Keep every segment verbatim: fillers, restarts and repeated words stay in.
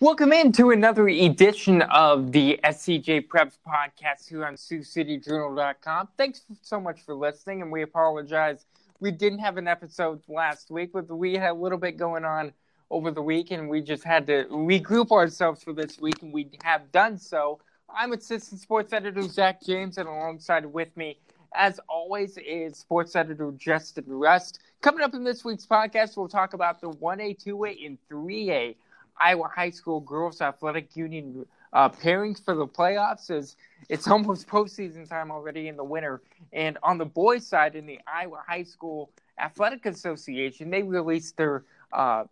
Welcome in to another edition of the S C J Preps podcast here on Sioux City Journal dot com. Thanks so much for listening, and we apologize. We didn't have an episode last week, but we had a little bit going on over the week, and we just had to regroup ourselves for this week, and we have done so. I'm Assistant Sports Editor Zach James, and alongside with me, as always, is Sports Editor Justin Rust. Coming up in this week's podcast, we'll talk about the one A, two A, and three A Iowa High School Girls Athletic Union uh, pairings for the playoffs. As it's almost postseason time already in the winter. And on the boys' side, in the Iowa High School Athletic Association, they released their uh,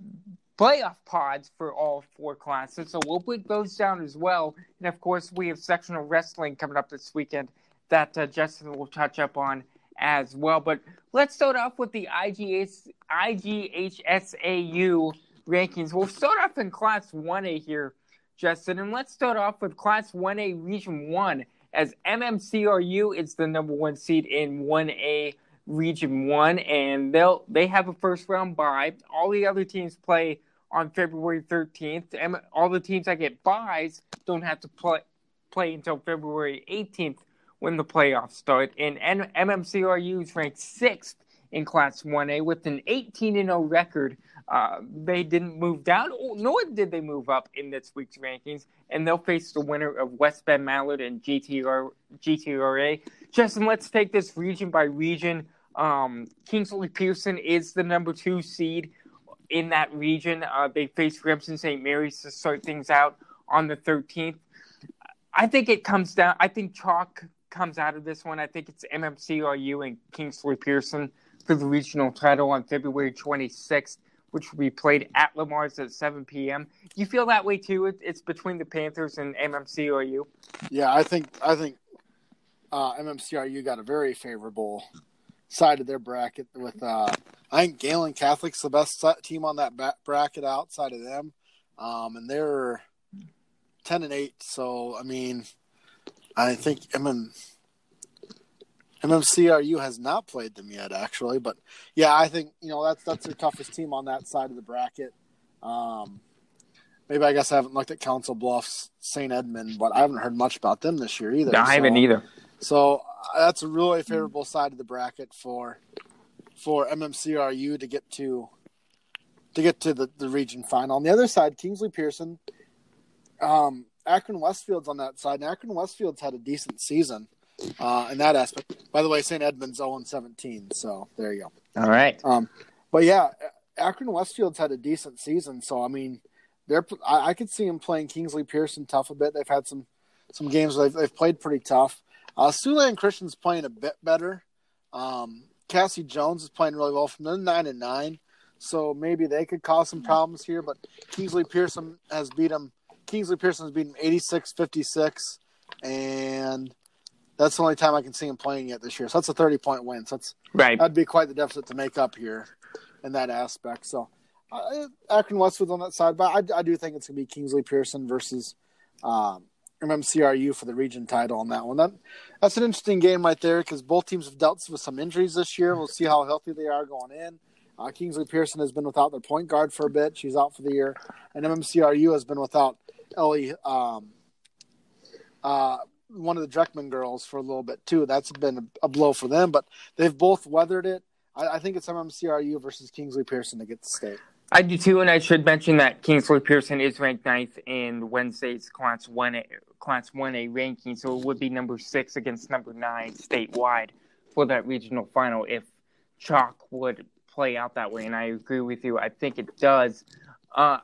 playoff pods for all four classes. So we'll break those down as well. And, of course, we have sectional wrestling coming up this weekend that uh, Justin will touch up on as well. But let's start off with the I G H S A U rankings. We'll start off in Class one A here, Justin, and let's start off with Class one A Region one, as M M C R U is the number one seed in one A Region one, and they'll they have a first round bye. All the other teams play on February thirteenth, and all the teams that get byes don't have to play play until February eighteenth when the playoffs start. And M M C R U is ranked sixth in Class one A with an eighteen and oh record. Uh, they didn't move down, nor did they move up in this week's rankings, and they'll face the winner of West Bend Mallard and G T R A. Justin, let's take this region by region. Um, Kingsley Pearson is the number two seed in that region. Uh, they face Remsen Saint Mary's to start things out on the thirteenth. I think it comes down, I think chalk comes out of this one. I think it's M M C R U and Kingsley Pearson for the regional title on February twenty-sixth. Which will be played at Le Mars at seven p.m. Do you feel that way too? It, it's between the Panthers and M M C R U. Yeah, I think I think uh, M M C R U got a very favorable side of their bracket. With uh, I think Galen Catholic's the best team on that back bracket outside of them, um, and they're ten and eight. So I mean, I think M M. M M C R U has not played them yet, actually, but yeah, I think you know that's that's their toughest team on that side of the bracket. Um, maybe I guess I haven't looked at Council Bluffs, Saint Edmund, but I haven't heard much about them this year either. No, so, I haven't either. So that's a really favorable side of the bracket for for M M C R U to get to to get to the, the region final. On the other side, Kingsley Pearson, um, Akron Westfield's on that side, and Akron Westfield's had a decent season. Uh, in that aspect. By the way, Saint Edmund's oh and seventeen, so there you go. All right. Um, but, yeah, Akron Westfield's had a decent season, so, I mean, they're I, I could see them playing Kingsley Pearson tough a bit. They've had some, some games where they've, they've played pretty tough. Uh, Siouxland Christian's playing a bit better. Um, Cassie Jones is playing really well from the nine and nine, so maybe they could cause some problems here, but Kingsley Pearson has beat them. Kingsley Pearson has beat them eighty-six fifty-six, and that's the only time I can see him playing yet this year. So that's a thirty-point win. So that's right. That'd be quite the deficit to make up here in that aspect. So uh, Akron Westwood on that side, but I, I do think it's going to be Kingsley Pearson versus um, M M C R U for the region title on that one. That, that's an interesting game right there because both teams have dealt with some injuries this year. We'll see how healthy they are going in. Uh, Kingsley Pearson has been without their point guard for a bit. She's out for the year. And M M C R U has been without Ellie um, – uh, one of the Dreckman girls for a little bit too. That's been a, a blow for them, but they've both weathered it. I, I think it's M M C R U versus Kingsley Pearson to get the state. I do too, and I should mention that Kingsley Pearson is ranked ninth in Wednesday's Class one A, Class one A ranking, so it would be number six against number nine statewide for that regional final if chalk would play out that way, and I agree with you. I think it does. Uh, I,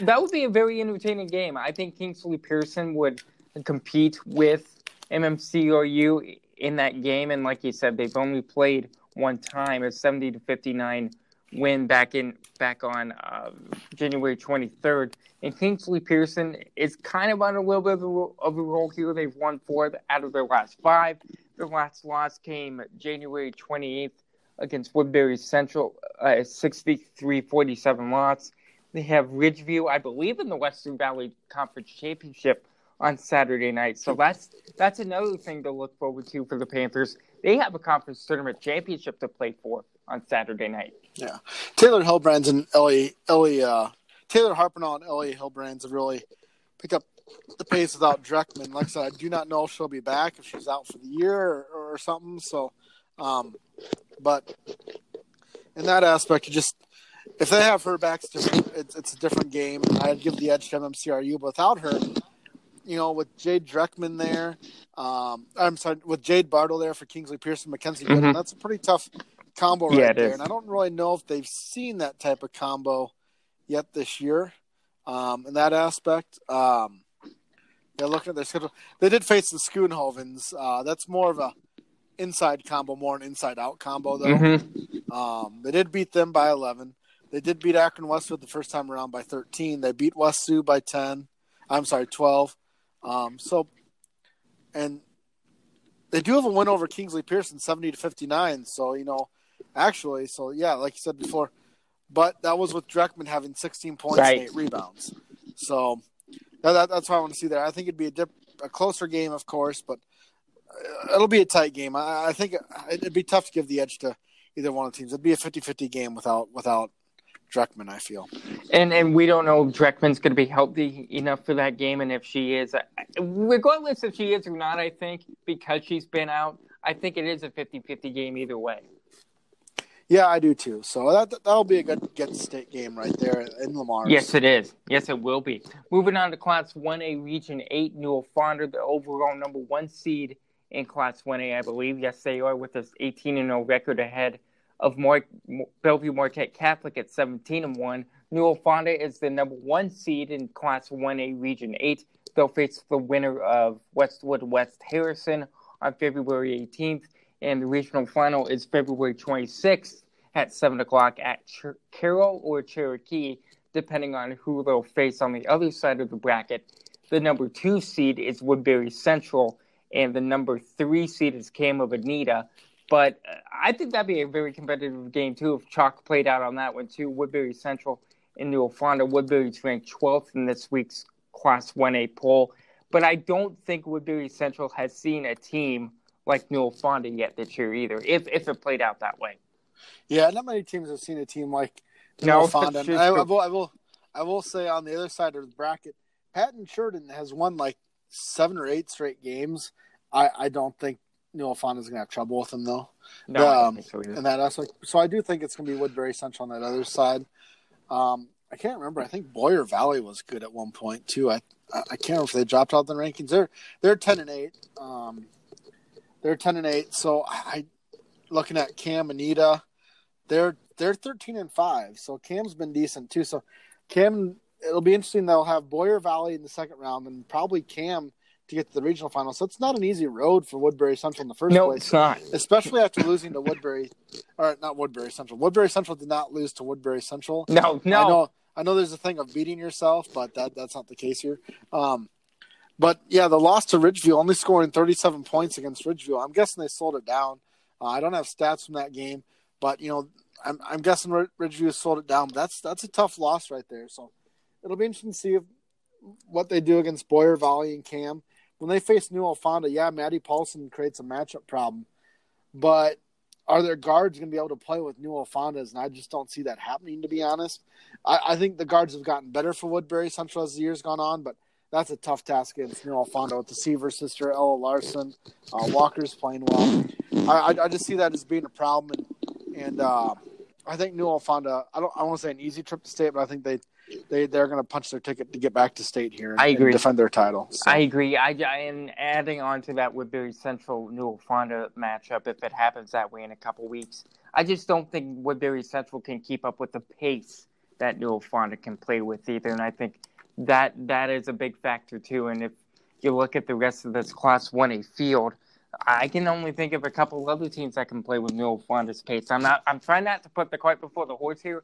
that would be a very entertaining game. I think Kingsley Pearson would compete with M M C R U in that game, and like you said, they've only played one time, a seventy to fifty-nine win back in back on uh, January twenty-third. And Kingsley Pearson is kind of on a little bit of a, of a roll here. They've won four out of their last five. Their last loss came January twenty-eighth against Woodbury Central, a uh, sixty-three forty-seven loss. They have Ridgeview, I believe, in the Western Valley Conference Championship on Saturday night. So that's that's another thing to look forward to for the Panthers. They have a conference tournament championship to play for on Saturday night. Yeah. Taylor Hellbrand's and Ellie Ellie uh, Taylor Harpinall and Ellie Hillbrands have really picked up the pace without Dreckman. Like I said, I do not know if she'll be back, if she's out for the year or, or something. So, um, but in that aspect, you just if they have her back, it's different. It's, it's a different game. I'd give the edge to M M C R U, but without her, you know, with Jade Dreckman there, um, I'm sorry, with Jade Bartle there for Kingsley Pearson, Mackenzie Gooden, mm-hmm. that's a pretty tough combo yeah, right there. Is. And I don't really know if they've seen that type of combo yet this year um, in that aspect. Um, they're looking at their schedule. They did face the Schoonhovens. Uh, that's more of a inside combo, more an inside-out combo, though. Mm-hmm. Um, they did beat them by eleven. They did beat Akron Westwood the first time around by thirteen. They beat West Sioux by ten. I'm sorry, twelve. Um, so, and they do have a win over Kingsley Pearson, seventy to fifty-nine. So, you know, actually, so yeah, like you said before, but that was with Dreckman having sixteen points right. and eight rebounds. So that, that, that's what I want to see there. I think it'd be a, dip, a closer game, of course, but it'll be a tight game. I, I think it'd be tough to give the edge to either one of the teams. It'd be a fifty-fifty game without, without, Dreckman, I feel. And and we don't know if Dreckman's going to be healthy enough for that game. And if she is, regardless if she is or not, I think, because she's been out, I think it is a fifty-fifty game either way. Yeah, I do too. So that, that'll be a good get-to-state game right there in Le Mars. Yes, it is. Yes, it will be. Moving on to Class one A Region eight, Newell Fonda, the overall number one seed in Class one A, I believe. Yes, they are with this eighteen and oh record ahead of Mor- Bellevue Marquette Catholic at seventeen and one. Newell Fonda is the number one seed in Class one A Region eight. They'll face the winner of Westwood West Harrison on February eighteenth, and the regional final is February twenty-sixth at seven o'clock at Cher- Carroll or Cherokee, depending on who they'll face on the other side of the bracket. The number two seed is Woodbury Central, and the number three seed is C A M of Anita. But I think that'd be a very competitive game, too, if Chalk played out on that one, too. Woodbury Central and Newell Fonda. Woodbury's ranked twelfth in this week's Class one A poll. But I don't think Woodbury Central has seen a team like Newell Fonda yet this year, either, if if it played out that way. Yeah, not many teams have seen a team like Newell no, Fonda. Just... I, I, will, I, will, I will say on the other side of the bracket, Patton-Sheridan has won like seven or eight straight games. I, I don't think Newell Fonda's going to have trouble with him, though. No, um, so in that aspect. So I do think it's going to be Woodbury Central on that other side. Um, I can't remember. I think Boyer Valley was good at one point, too. I I can't remember if they dropped out the rankings. They're they're ten and eight. Um, they're ten and eight. So I looking at Cam, Anita, they're they're thirteen and five. So Cam's been decent too. So Cam, it'll be interesting. They'll have Boyer Valley in the second round, and probably Cam to get to the regional final. So it's not an easy road for Woodbury Central in the first no, place. No, it's not. Especially after losing to Woodbury – or not Woodbury Central. Woodbury Central did not lose to Woodbury Central. No, no. I know, I know there's a thing of beating yourself, but that that's not the case here. Um, but, yeah, the loss to Ridgeview, only scoring thirty-seven points against Ridgeview. I'm guessing they sold it down. Uh, I don't have stats from that game. But, you know, I'm, I'm guessing Ridgeview sold it down. But that's, that's a tough loss right there. So it'll be interesting to see if, what they do against Boyer Valley and Cam. When they face Newell Fonda, yeah, Maddie Paulson creates a matchup problem. But are their guards going to be able to play with Newell Fonda's? And I just don't see that happening, to be honest. I, I think the guards have gotten better for Woodbury Central as the year's gone on, but that's a tough task against Newell Fonda with the Seaver sister, Ella Larson. Uh, Walker's playing well. I, I, I just see that as being a problem. And, and uh, I think Newell Fonda, I don't I won't say an easy trip to state, but I think they – They they're going to punch their ticket to get back to state here. And, I agree. And defend their title. So. I agree. I, I and adding on to that Woodbury Central Newell Fonda matchup, if it happens that way in a couple weeks, I just don't think Woodbury Central can keep up with the pace that Newell Fonda can play with either. And I think that that is a big factor too. And if you look at the rest of this Class one A field, I can only think of a couple other teams that can play with Newell Fonda's pace. I'm not. I'm trying not to put the cart before the horse here,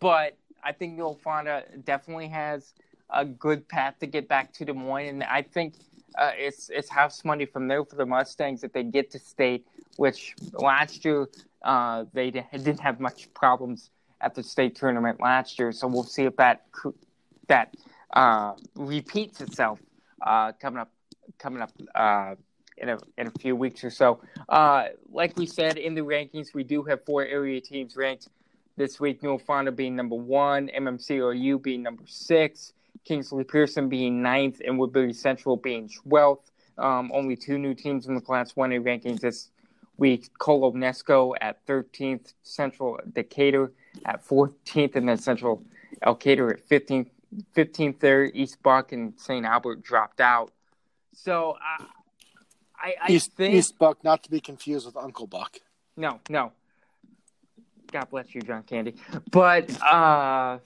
but I think Newell Fonda definitely has a good path to get back to Des Moines, and I think uh, it's it's house money from there for the Mustangs if they get to state, which last year uh, they didn't have much problems at the state tournament last year. So we'll see if that that uh, repeats itself uh, coming up coming up uh, in a in a few weeks or so. Uh, like we said in the rankings, we do have four area teams ranked. This week, Newell Fonda being number one, M M C R U being number six, Kingsley Pearson being ninth, and Woodbury Central being twelfth. Um, only two new teams in the Class one A rankings this week. Colomnesco at thirteenth, Central Decatur at fourteenth, and then Central Elkader at fifteenth. fifteenth there, East Buck and Saint Albert dropped out. So uh, I, I East, think... East Buck, not to be confused with Uncle Buck. No, no. God bless you, John Candy. But, uh,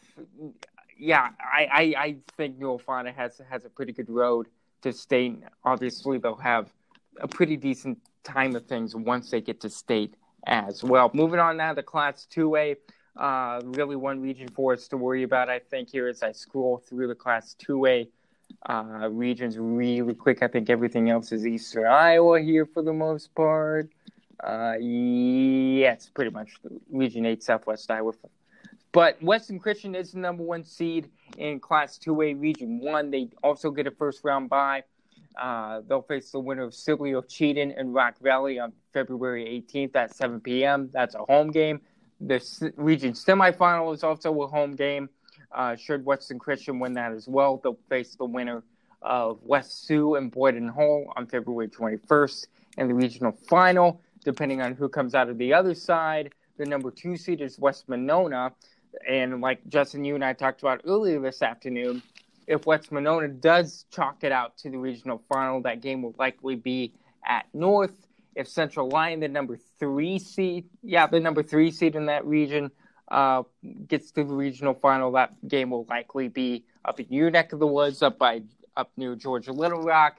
yeah, I, I, I think Newell Fonda has, has a pretty good road to state. Obviously, they'll have a pretty decent time of things once they get to state as well. Moving on now to Class two A. Uh, really one region for us to worry about, I think, here as I scroll through the Class two A uh, regions really quick. I think everything else is Eastern Iowa here for the most part. Uh, yes, pretty much Region eight, Southwest Iowa. But Western Christian is the number one seed in Class two A Region one. They also get a first-round bye. Uh, they'll face the winner of Sibley Ocheyedan and Rock Valley on February eighteenth at seven p.m. That's a home game. The region semifinal is also a home game. Uh, should Western Christian win that as well, they'll face the winner of West Sioux and Boyden-Hull on February twenty-first in the regional final. Depending on who comes out of the other side, the number two seed is West Monona. And like Justin, you and I talked about earlier this afternoon, if West Monona does chalk it out to the regional final, that game will likely be at North. If Central Lyon, the number three seed, yeah, the number three seed in that region, uh, gets to the regional final, that game will likely be up in your neck of the woods, up by up near Georgia Little Rock.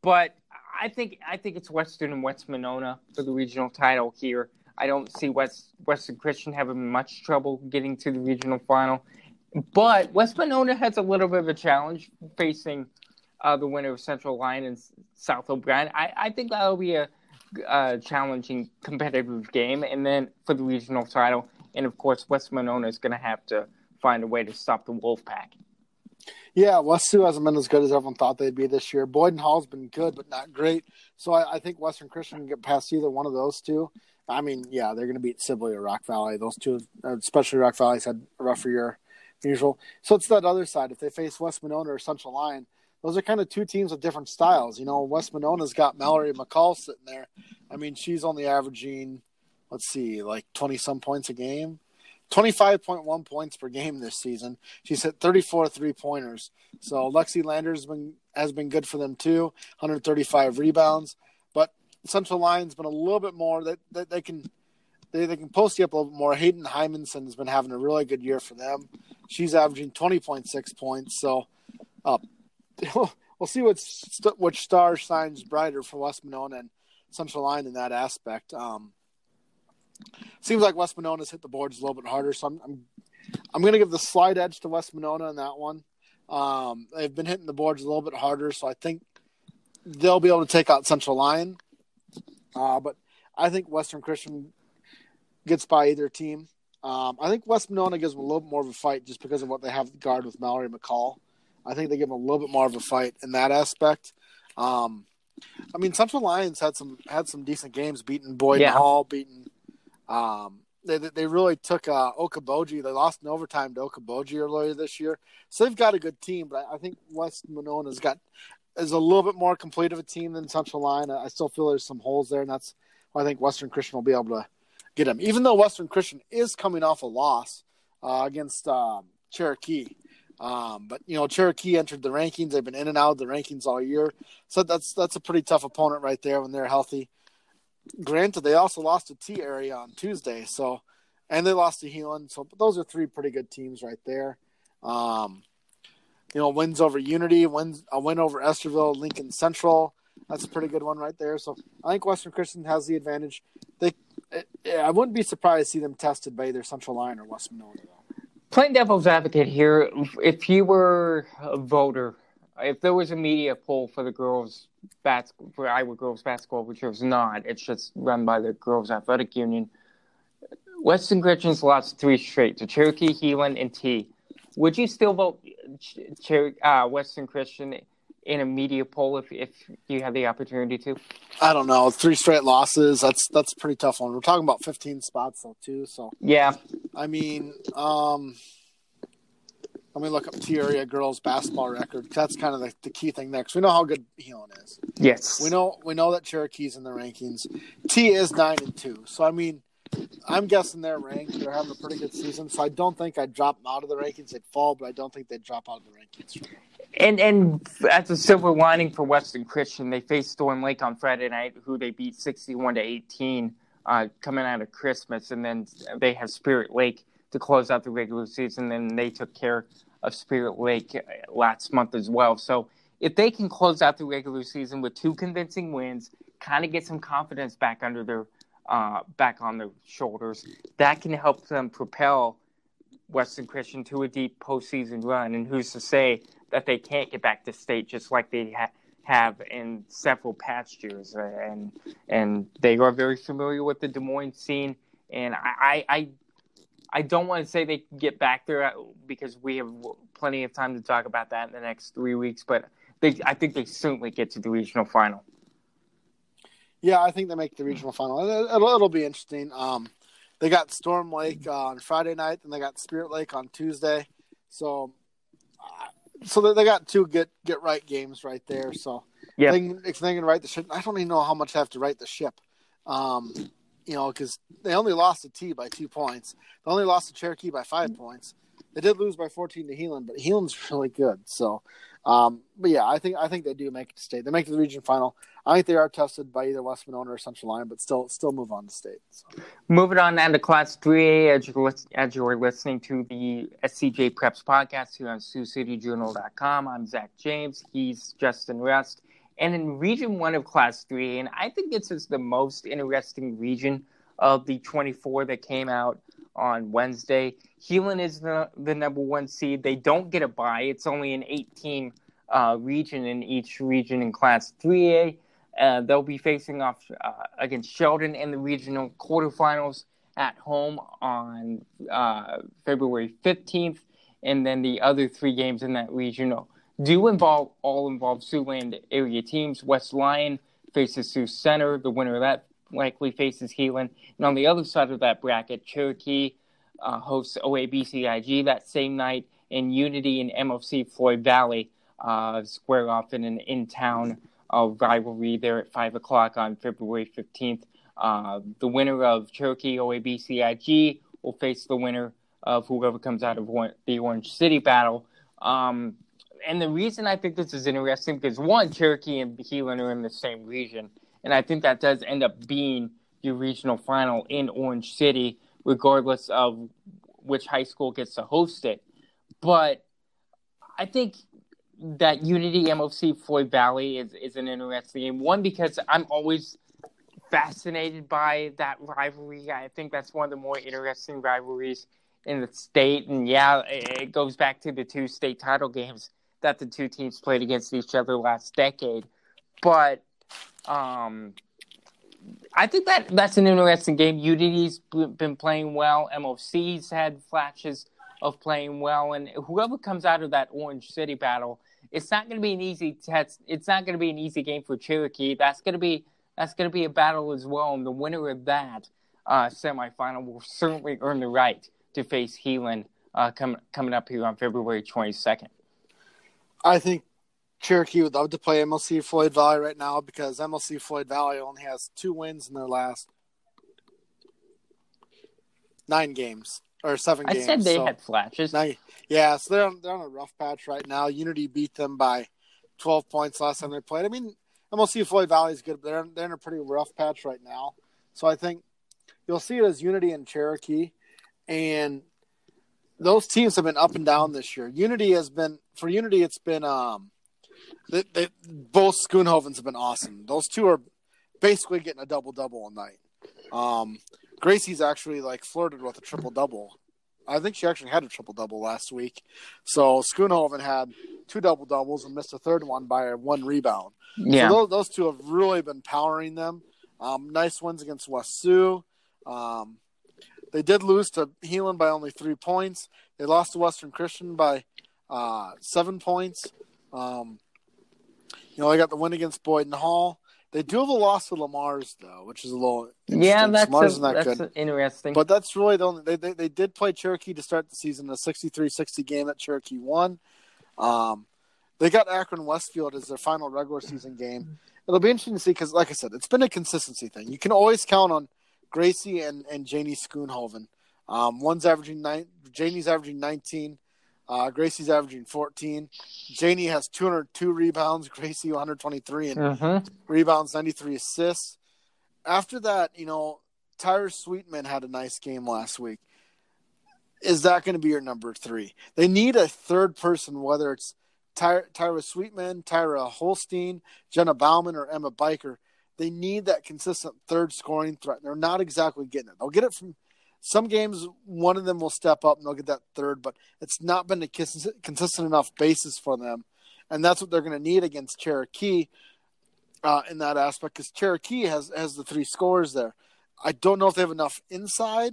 But I think I think it's Western and West Monona for the regional title here. I don't see West Western Christian having much trouble getting to the regional final, but West Monona has a little bit of a challenge facing uh, the winner of Central Lyon and South O'Brien. I, I think that'll be a Uh, challenging competitive game, and then for the regional title. And of course, West Monona is going to have to find a way to stop the Wolfpack. Yeah, West Sioux hasn't been as good as everyone thought they'd be this year. Boyden-Hull's been good, but not great. So I, I think Western Christian can get past either one of those two. I mean, yeah, they're going to beat Sibley or Rock Valley. Those two, especially Rock Valley's had a rougher year than usual. So it's that other side. If they face West Monona or Central Lyon, those are kind of two teams with different styles. You know, West Monona's got Mallory McCall sitting there. I mean, she's only averaging, let's see, like twenty-some points a game. twenty-five point one points per game this season. She's hit thirty-four three-pointers. So Lexi Landers been, has been good for them too, one hundred thirty-five rebounds. But Central Lyon's been a little bit more. That they, they, they can they, they can post you up a little bit more. Hayden Hymanson's been having a really good year for them. She's averaging twenty point six points. So up. Uh, We'll see what's, which star shines brighter for West Monona and Central Lyon in that aspect. Um, seems like West Monona's hit the boards a little bit harder, so I'm I'm, I'm going to give the slight edge to West Monona in that one. Um, they've been hitting the boards a little bit harder, so I think they'll be able to take out Central Lyon. Uh, but I think Western Christian gets by either team. Um, I think West Monona gives them a little bit more of a fight just because of what they have to guard with Mallory McCall. I think they give them a little bit more of a fight in that aspect. Um, I mean, Central Lyons had some had some decent games, beating Boyden yeah. Hall, beating um, they they really took uh, Okoboji. They lost in overtime to Okoboji earlier this year, so they've got a good team. But I think West Monona's got is a little bit more complete of a team than Central Lyon. I still feel there's some holes there, and that's why I think Western Christian will be able to get them. Even though Western Christian is coming off a loss uh, against uh, Cherokee. Um, but you know, Cherokee entered the rankings. They've been in and out of the rankings all year, so that's that's a pretty tough opponent right there when they're healthy. Granted, they also lost to T Area on Tuesday, so and they lost to Heelan. So, but those are three pretty good teams right there. Um, you know, wins over Unity, wins a win over Esterville, Lincoln Central. That's a pretty good one right there. So, I think Western Christian has the advantage. They, I wouldn't be surprised to see them tested by either Central Lyon or West Monona. Playing devil's advocate here, if you were a voter, if there was a media poll for the girls' basketball, for Iowa girls' basketball, which there's not, it's just run by the Girls' Athletic Union, Western Christian's lost three straight to Cherokee, Heelan, and T. Would you still vote Cher- uh, Western Christian in a media poll if, if you have the opportunity to? I don't know. Three straight losses. That's that's a pretty tough one. We're talking about fifteen spots though too. So yeah. I mean, um, let me look up T-Area girls basketball record. That's kind of the, the key thing there because we know how good Heelan is. Yes. We know we know that Cherokee's in the rankings. T is nine and two. So I mean, I'm guessing they're ranked. They're having a pretty good season. So I don't think I'd drop them out of the rankings. They'd fall, but I don't think they'd drop out of the rankings. And and as a silver lining for Western Christian, they faced Storm Lake on Friday night, who they beat sixty-one to eighteen uh, coming out of Christmas. And then they have Spirit Lake to close out the regular season. And they took care of Spirit Lake last month as well. So if they can close out the regular season with two convincing wins, kind of get some confidence back under their Uh, back on their shoulders, that can help them propel Western Christian to a deep postseason run. And who's to say that they can't get back to state just like they ha- have in several past years? And and they are very familiar with the Des Moines scene. And I I, I don't want to say they can get back there because we have plenty of time to talk about that in the next three weeks. But they, I think they certainly get to the regional final. Yeah, I think they make the regional final. It'll, it'll be interesting. Um, they got Storm Lake uh, on Friday night, and they got Spirit Lake on Tuesday. So, uh, so they got two get get right games right there. So, yeah, they, they can right the ship. I don't even know how much I have to right the ship. Um, you know, because they only lost to T by two points. They only lost to Cherokee by five points. They did lose by fourteen to Heelan, but Heelan's really good. So, um, but yeah, I think I think they do make it to state. They make it to the region final. I think they are tested by either West Monona or Central Lyon, but still still move on to state. So. Moving on down to Class three A, as you're, as you're listening to the S C J Preps podcast here on Sioux City Journal dot com, I'm Zach James. He's Justin Rust. And in Region one of Class three A, and I think this is the most interesting region of the twenty-four that came out on Wednesday. Heelan is the, the number one seed. They don't get a bye. It's only an eight-team uh, region in each region in Class three A. Uh, they'll be facing off uh, against Sheldon in the regional quarterfinals at home on uh, February fifteenth. And then the other three games in that regional do involve all involve Siouxland area teams. West Lyon faces Sioux Center. The winner of that likely faces Heelan. And on the other side of that bracket, Cherokee uh, hosts O A B C I G that same night. And Unity and M L C Floyd Valley uh, square off in an in-town a rivalry there at five o'clock on February fifteenth. Uh, the winner of Cherokee O A B C I G will face the winner of whoever comes out of one, the Orange City battle. Um, and the reason I think this is interesting because, one, Cherokee and Heelan are in the same region, and I think that does end up being your regional final in Orange City, regardless of which high school gets to host it. But I think that Unity M O C Floyd Valley is, is an interesting game. One, because I'm always fascinated by that rivalry. I think that's one of the more interesting rivalries in the state. And, yeah, it, it goes back to the two state title games that the two teams played against each other last decade. But um, I think that that's an interesting game. Unity's been playing well. M O C's had flashes of playing well, and whoever comes out of that Orange City battle, it's not going to be an easy test. It's not going to be an easy game for Cherokee. That's going to be that's going to be a battle as well, and the winner of that uh, semifinal will certainly earn the right to face Heelan uh, coming coming up here on February twenty-second. I think Cherokee would love to play M L C Floyd Valley right now because M L C Floyd Valley only has two wins in their last nine games. Or seven I games. I said they so. had flashes. Now, yeah, so they're on, they're on a rough patch right now. Unity beat them by twelve points last time they played. I mean, M L C Floyd Valley's good, but they're, they're in a pretty rough patch right now. So I think you'll see it as Unity and Cherokee. And those teams have been up and down this year. Unity has been – for Unity, it's been um, – they, they, both Schoonhovens have been awesome. Those two are basically getting a double-double all night. Um Gracie's actually, like, flirted with a triple-double. I think she actually had a triple-double last week. So Schoonhoven had two double-doubles and missed a third one by one rebound. Yeah. So those, those two have really been powering them. Um, nice wins against West Sioux. Um, they did lose to Heelan by only three points. They lost to Western Christian by uh, seven points. Um, You only got the win against Boyden-Hull. They do have a loss to Le Mars, though, which is a little yeah, that's, a, not that's good. interesting. But that's really the only they, – they, they did play Cherokee to start the season, a sixty-three sixty game that Cherokee won. Um, they got Akron Westfield as their final regular season game. It'll be interesting to see because, like I said, it's been a consistency thing. You can always count on Gracie and, and Janie Schoonhoven. Um, one's averaging nine, Janie's averaging nineteen, uh, Gracie's averaging fourteen. Janie has two hundred two rebounds, Gracie one hundred twenty-three and mm-hmm. rebounds, ninety-three assists. After that, you know, Tyrus Sweetman had a nice game last week. Is that going to be your number three? They need a third person, whether it's Ty- Tyra Sweetman, Tyra Holstein, Jenna Bauman, or Emma Biker. They need that consistent third scoring threat. They're not exactly getting it. They'll get it from some games. One of them will step up and they'll get that third, but it's not been a consistent enough basis for them. And that's what they're going to need against Cherokee uh, in that aspect, because Cherokee has, has the three scorers there. I don't know if they have enough inside,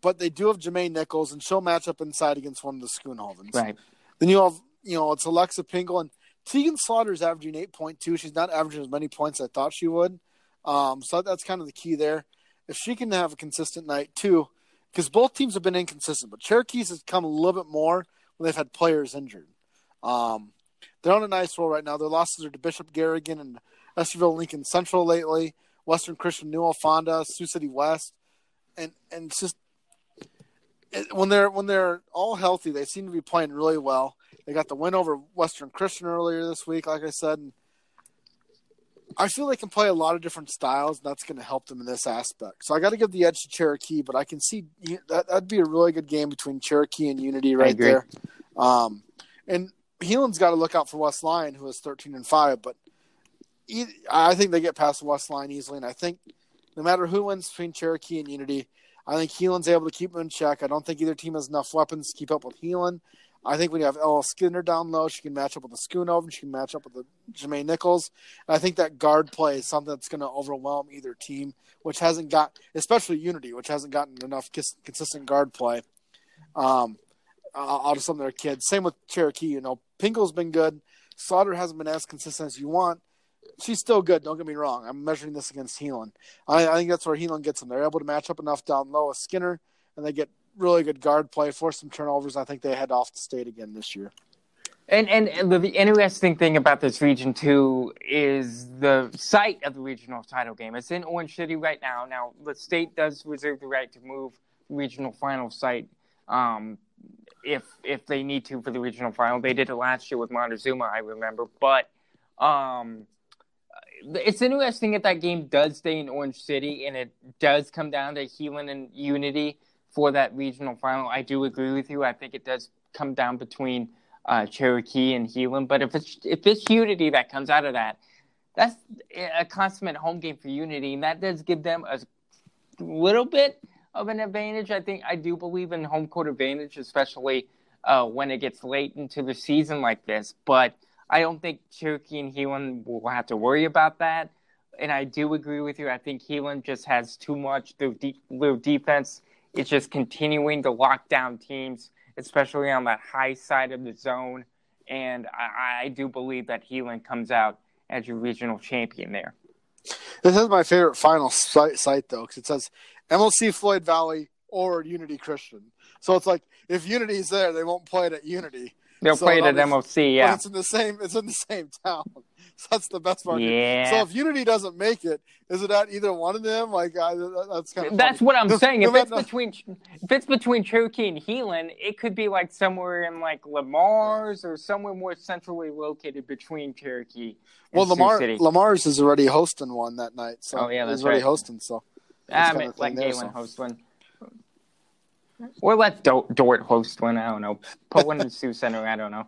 but they do have Jermaine Nichols, and she'll match up inside against one of the Schoonhovens. Right. Then you have, you know, it's Alexa Pingle, and Tegan Slaughter's averaging eight point two. She's not averaging as many points as I thought she would. Um, so that's kind of the key there. If she can have a consistent night, too, because both teams have been inconsistent, but Cherokee's has come a little bit more when they've had players injured. Um, they're on a nice roll right now. Their losses are to Bishop Garrigan and Esterville Lincoln Central lately, Western Christian Newell Fonda, Sioux City West, and, and it's just it, when they're when they're all healthy, they seem to be playing really well. They got the win over Western Christian earlier this week, like I said. And I feel they can play a lot of different styles, and that's going to help them in this aspect. So I got to give the edge to Cherokee, but I can see that that'd be a really good game between Cherokee and Unity right there. Um, and Heelan's got to look out for West Lyon, who is thirteen and five. But I think they get past West Lyon easily, and I think no matter who wins between Cherokee and Unity, I think Heelan's able to keep them in check. I don't think either team has enough weapons to keep up with Heelan. I think when you have Ella Skinner down low, she can match up with the Schoonover. She can match up with the Jermaine Nichols. And I think that guard play is something that's going to overwhelm either team, which hasn't got, especially Unity, which hasn't gotten enough consistent guard play um, out of some of their kids. Same with Cherokee. You know, Pingle's been good. Slaughter hasn't been as consistent as you want. She's still good. Don't get me wrong. I'm measuring this against Heelan. I, I think that's where Heelan gets them. They're able to match up enough down low with Skinner, and they get really good guard play, force some turnovers. I think they head off the state again this year. And, and and the interesting thing about this region too is the site of the regional title game. It's in Orange City right now. Now the state does reserve the right to move regional final site um, if if they need to for the regional final. They did it last year with Montezuma, I remember. But um, it's interesting that that game does stay in Orange City, and it does come down to Heelan and Unity for that regional final. I do agree with you. I think it does come down between uh, Cherokee and Heelan. But if it's if it's Unity that comes out of that, that's a consummate home game for Unity, and that does give them a little bit of an advantage. I think I do believe in home court advantage, especially uh, when it gets late into the season like this. But I don't think Cherokee and Heelan will have to worry about that. And I do agree with you. I think Heelan just has too much. Their, de- their defense It's just continuing to lock down teams, especially on that high side of the zone. And I, I do believe that Heelan comes out as your regional champion there. This is my favorite final site, site though, because it says M L C Floyd Valley or Unity Christian. So it's like if Unity's there, they won't play it at Unity. They'll so play it at M L C, yeah. It's in the same. It's in the same town. So that's the best part. Yeah. So if Unity doesn't make it, is it at either one of them? Like I, that's kind of. That's funny. What I'm no, saying. No, if it's no. between, if it's between Cherokee and Heelan, it could be like somewhere in like Le Mars or somewhere more centrally located between Cherokee. And well, Le Mars, Le Mars is already hosting one that night. So oh yeah, that's he's right. Already hosting. So. I mean, let Galen so. host one. Or let Do- Dort host one. I don't know. Put one in Sioux Center. I don't know.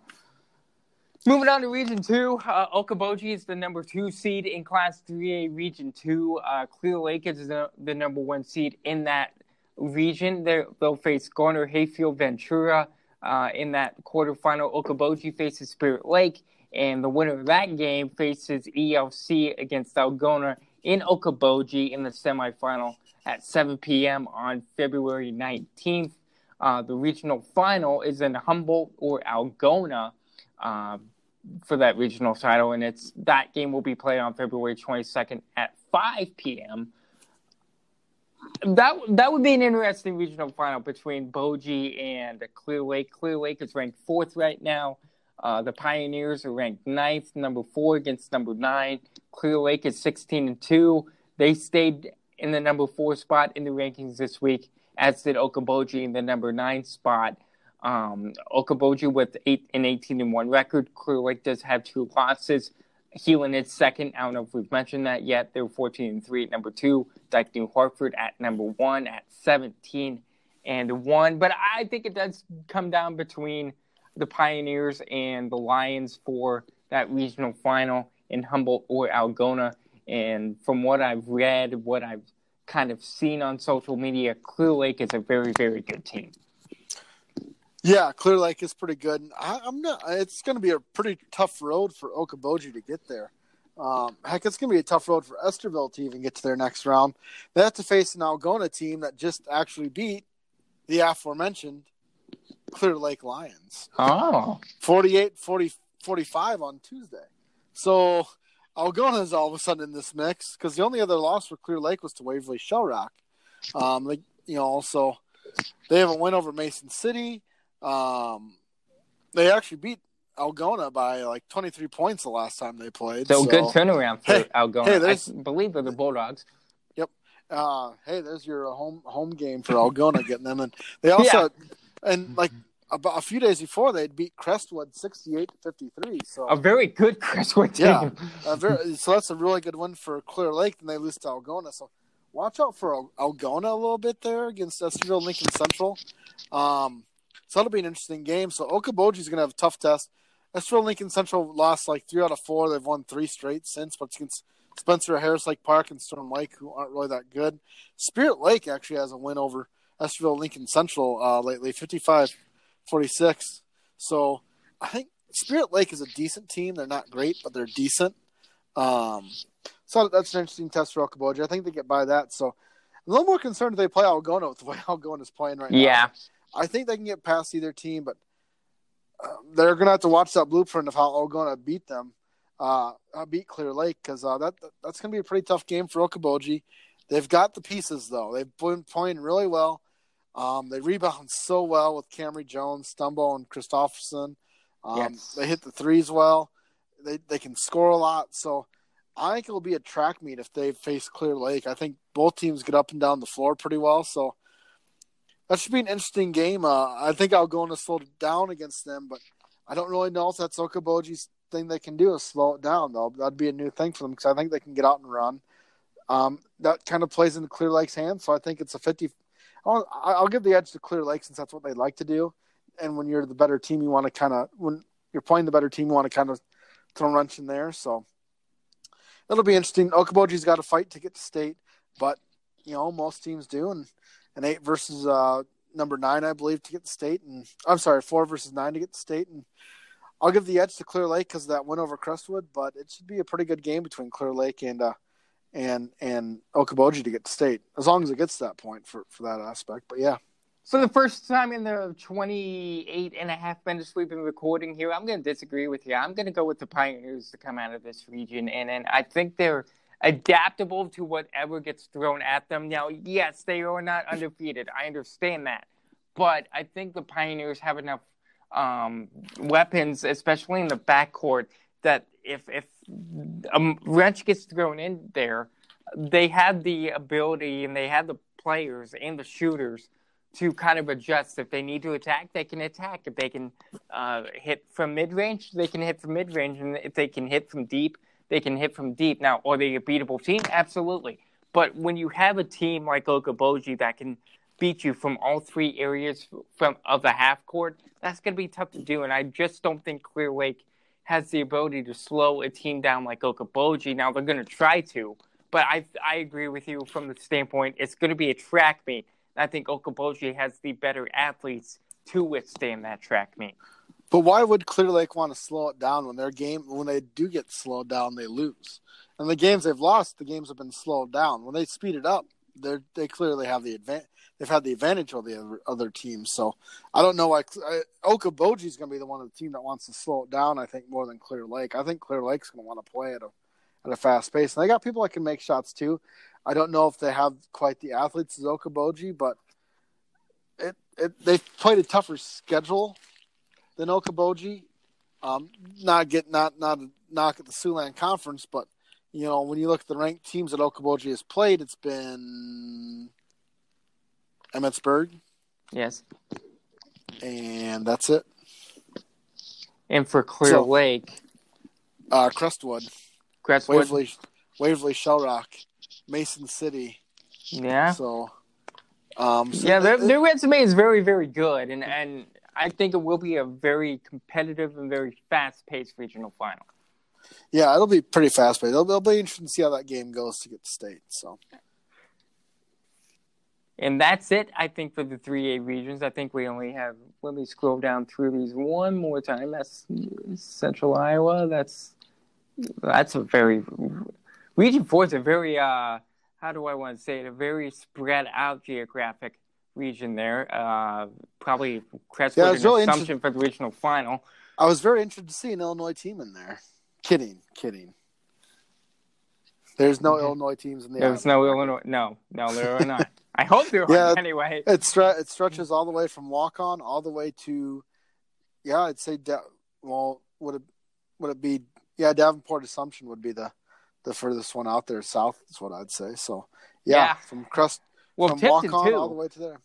Moving on to Region two. Uh, Okoboji is the number two seed in Class three A Region two. Uh, Clear Lake is the, the number one seed in that region. They're, they'll face Garner, Hayfield, Ventura uh, in that quarterfinal. Okoboji faces Spirit Lake, and the winner of that game faces E L C against Algona in Okoboji in the semifinal at seven p.m. on February nineteenth. Uh, the regional final is in Humboldt or Algona. Uh, for that regional title, and it's that game will be played on February twenty-second at five p.m. That that would be an interesting regional final between Boji and Clear Lake. Clear Lake is ranked fourth right now. Uh, the Pioneers are ranked ninth, number four against number nine. Clear Lake is sixteen and two. They stayed in the number four spot in the rankings this week, as did Okoboji in the number nine spot. Um, Okoboji with eight and eighteen and one record. Clear Lake does have two losses. Heelan is second. I don't know if we've mentioned that yet. They're fourteen and three at number two. Dyke New Hartford at number one at seventeen and one. But I think it does come down between the Pioneers and the Lions for that regional final in Humboldt or Algona. And from what I've read, what I've kind of seen on social media, Clear Lake is a very, very good team. Yeah, Clear Lake is pretty good. And I, I'm not. It's going to be a pretty tough road for Okoboji to get there. Um, heck, it's going to be a tough road for Esterville to even get to their next round. They have to face an Algona team that just actually beat the aforementioned Clear Lake Lions. Oh. forty-eight forty, forty-five on Tuesday. So Algona is all of a sudden in this mix because the only other loss for Clear Lake was to Waverly Shell Rock. Um, like, you know, also they have a win over Mason City. Um, they actually beat Algona by like twenty-three points the last time they played. So, so. good turnaround for hey, Algona. Hey, I believe they're the Bulldogs. Yep. Uh, hey, there's your home home game for Algona getting them, and they also yeah. and like about a few days before they'd beat Crestwood sixty-eight to fifty-three. So a very good Crestwood team. Yeah. A very, so that's a really good win for Clear Lake, and they lose to Algona. So watch out for Al- Algona a little bit there against Esterville Lincoln Central. Um. So that'll be an interesting game. So Okoboji's going to have a tough test. Esterville Lincoln Central lost like three out of four. They've won three straight since, but it's against Spencer, Harris Lake Park, and Storm Lake, who aren't really that good. Spirit Lake actually has a win over Esterville Lincoln Central uh, lately, fifty-five forty-six. So I think Spirit Lake is a decent team. They're not great, but they're decent. Um, so that's an interesting test for Okoboji. I think they get by that. So I'm a little more concerned if they play Algona with the way Algona is playing right yeah. now. Yeah. I think they can get past either team, but uh, they're going to have to watch that blueprint of how Algona beat them, uh, beat Clear Lake, because uh, that that's going to be a pretty tough game for Okoboji. They've got the pieces, though. They've been playing really well. Um, they rebound so well with Camry Jones, Stumbo, and Christofferson. Um, yes. They hit the threes well. They they can score a lot. So I think it'll be a track meet if they face Clear Lake. I think both teams get up and down the floor pretty well, so that should be an interesting game. Uh, I think Algona slowed it down against them, but I don't really know if that's Okoboji's thing they can do is slow it down, though. That'd be a new thing for them because I think they can get out and run. Um, that kind of plays into Clear Lake's hands, so I think it's a fifty. I'll, I'll give the edge to Clear Lake since that's what they like to do. And when you're the better team, you want to kind of – when you're playing the better team, you want to kind of throw a wrench in there. So it'll be interesting. Okoboji's got to fight to get to state, but, you know, most teams do, and – and eight versus uh, number nine, I believe, to get the state. And I'm sorry, four versus nine to get the state. And I'll give the edge to Clear Lake because of that win over Crestwood. But it should be a pretty good game between Clear Lake and uh, and and Okoboji to get the state, as long as it gets to that point for, for that aspect. But yeah. For the first time in the twenty-eight and a half minutes we've been recording here, I'm going to disagree with you. I'm going to go with the Pioneers to come out of this region, and and I think they're adaptable to whatever gets thrown at them. Now, yes, they are not undefeated. I understand that. But I think the Pioneers have enough um, weapons, especially in the backcourt, that if, if a wrench gets thrown in there, they have the ability and they have the players and the shooters to kind of adjust. If they need to attack, they can attack. If they can uh, hit from mid-range, they can hit from mid-range. And if they can hit from deep, they can hit from deep. Now, are they a beatable team? Absolutely. But when you have a team like Okoboji that can beat you from all three areas from of the half court, that's going to be tough to do. And I just don't think Clear Lake has the ability to slow a team down like Okoboji. Now, they're going to try to. But I I agree with you from the standpoint, it's going to be a track meet. And I think Okoboji has the better athletes to withstand that track meet. But why would Clear Lake want to slow it down when their game, when they do get slowed down, they lose? And the games they've lost, the games have been slowed down. When they speed it up, they they clearly have the advantage. they've had the advantage of the other, other teams. So I don't know why Okoboji is going to be the one of the team that wants to slow it down, I think, more than Clear Lake. I think Clear Lake's going to want to play at a at a fast pace. And they got people that can make shots too. I don't know if they have quite the athletes as Okoboji, but it, it they've played a tougher schedule than Okoboji. Um, not get not not a knock at the Siouxland Conference, but you know, when you look at the ranked teams that Okoboji has played, it's been Emmitsburg. Yes. And that's it. And for Clear so, Lake. Uh, Crestwood. Crestwood. Waverly, Waverly Shell Rock. Mason City. Yeah. So. Um, so yeah, their, their resume is very, very good. And, and I think it will be a very competitive and very fast-paced regional final. Yeah, it'll be pretty fast, but it'll, it'll be interesting to see how that game goes to get to state. So, and that's it, I think, for the three A regions. I think we only have – let me scroll down through these one more time. That's Central Iowa. That's that's a very – Region four is a very uh, – how do I want to say it? A very spread-out geographic region there. Uh, probably Crestwood yeah, and really Assumption inter- for the regional final. I was very interested to see an Illinois team in there. Kidding, kidding. There's no okay. Illinois teams in the There's no market. Illinois. No, no, there are not. I hope there yeah, are anyway. It, stre- it stretches all the way from Waukon all the way to, yeah, I'd say, da- well, would it would it be, yeah, Davenport Assumption would be the, the furthest one out there south is what I'd say. So, yeah, yeah. from, Crest, well, from Waukon too. all the way to there.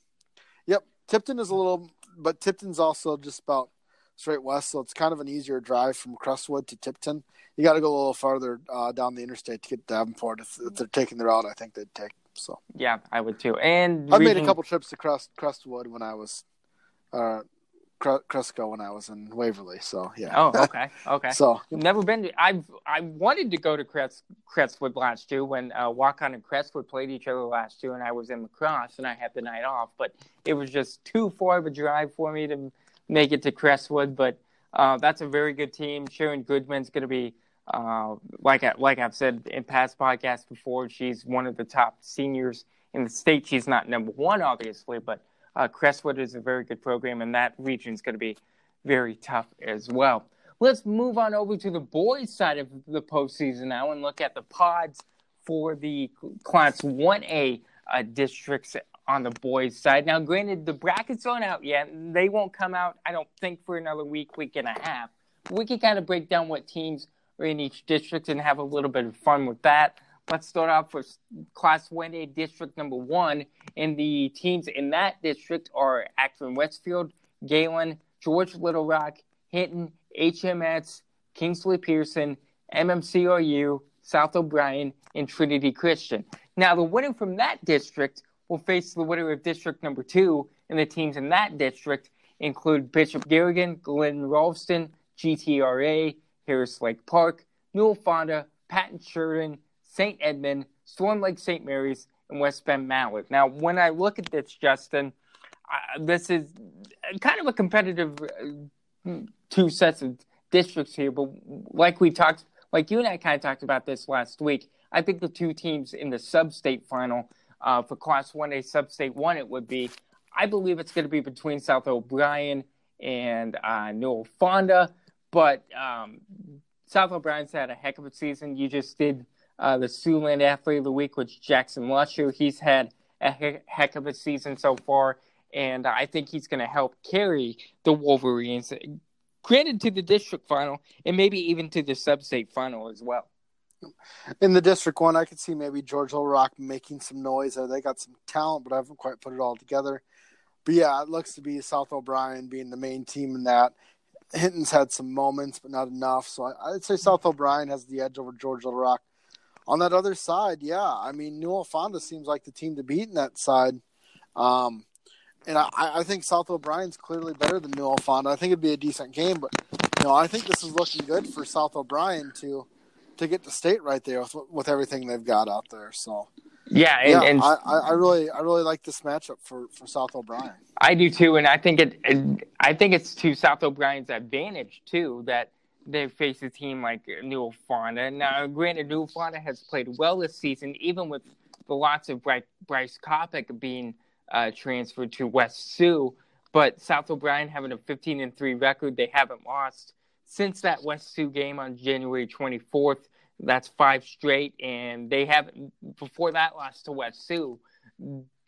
Yep, Tipton is a little, but Tipton's also just about straight west, so it's kind of an easier drive from Crestwood to Tipton. You got to go a little farther uh, down the interstate to get to Davenport. If, if they're taking the route, I think they'd take. So yeah, I would too. And I region... made a couple trips to Crest, Crestwood when I was, uh, Cresco when I was in Waverly. So yeah. Oh, okay, okay. so You've never been to. I've I wanted to go to Crest, Crestwood last year when uh, Waukon and Crestwood played each other last year, and I was in lacrosse and I had the night off, but it was just too far of a drive for me to make it to Crestwood, but uh, that's a very good team. Sharon Goodman's going to be, uh, like I, like I've said in past podcasts before, she's one of the top seniors in the state. She's not number one, obviously, but uh, Crestwood is a very good program, and that region's going to be very tough as well. Let's move on over to the boys' side of the postseason now and look at the pods for the Class one A uh, districts on the boys' side. Now, granted, the brackets aren't out yet. They won't come out, I don't think, for another week, week and a half. We can kind of break down what teams are in each district and have a little bit of fun with that. Let's start off with Class one A District Number one, and the teams in that district are Akron Westfield, Galen, George Little Rock, Hinton, H M S, Kingsley Pearson, M M C R U, South O'Brien, and Trinity Christian. Now, the winner from that district will face the winner of District Number two, and the teams in that district include Bishop Garrigan, Glenn Ralston, G T R A, Harris Lake Park, Newell Fonda, Patton-Sheridan, Saint Edmund, Storm Lake Saint Mary's, and West Bend Mallard. Now, when I look at this, Justin, uh, this is kind of a competitive uh, two sets of districts here, but like we talked, like you and I kind of talked about this last week, I think the two teams in the sub-state final Uh, for Class one A Substate one, it would be, I believe it's going to be between South O'Brien and uh, Newell Fonda. But um, South O'Brien's had a heck of a season. You just did uh, the Siouxland Athlete of the Week, which Jackson Lusher, he's had a he- heck of a season so far. And I think he's going to help carry the Wolverines, granted, to the district final and maybe even to the Substate final as well. In the District one, I could see maybe George Little Rock making some noise. They got some talent, but I haven't quite put it all together. But, yeah, it looks to be South O'Brien being the main team in that. Hinton's had some moments, but not enough. So I'd say South O'Brien has the edge over George Little Rock. On that other side, yeah, I mean, Newell Fonda seems like the team to beat in that side. Um, and I, I think South O'Brien's clearly better than Newell Fonda. I think it'd be a decent game, but, you know, I think this is looking good for South O'Brien, too. To get to state right there with with everything they've got out there, so yeah, and, yeah and I, I really I really like this matchup for, for South O'Brien. I do too, and I think it I think it's to South O'Brien's advantage too that they face a team like Newell Fonda. Now, granted, Newell Fonda has played well this season, even with the lots of Bryce Kopik being uh, transferred to West Sioux. But South O'Brien having a fifteen and three record, they haven't lost since that West Sioux game on January twenty-fourth. That's five straight, and they haven't before that loss to West Sioux.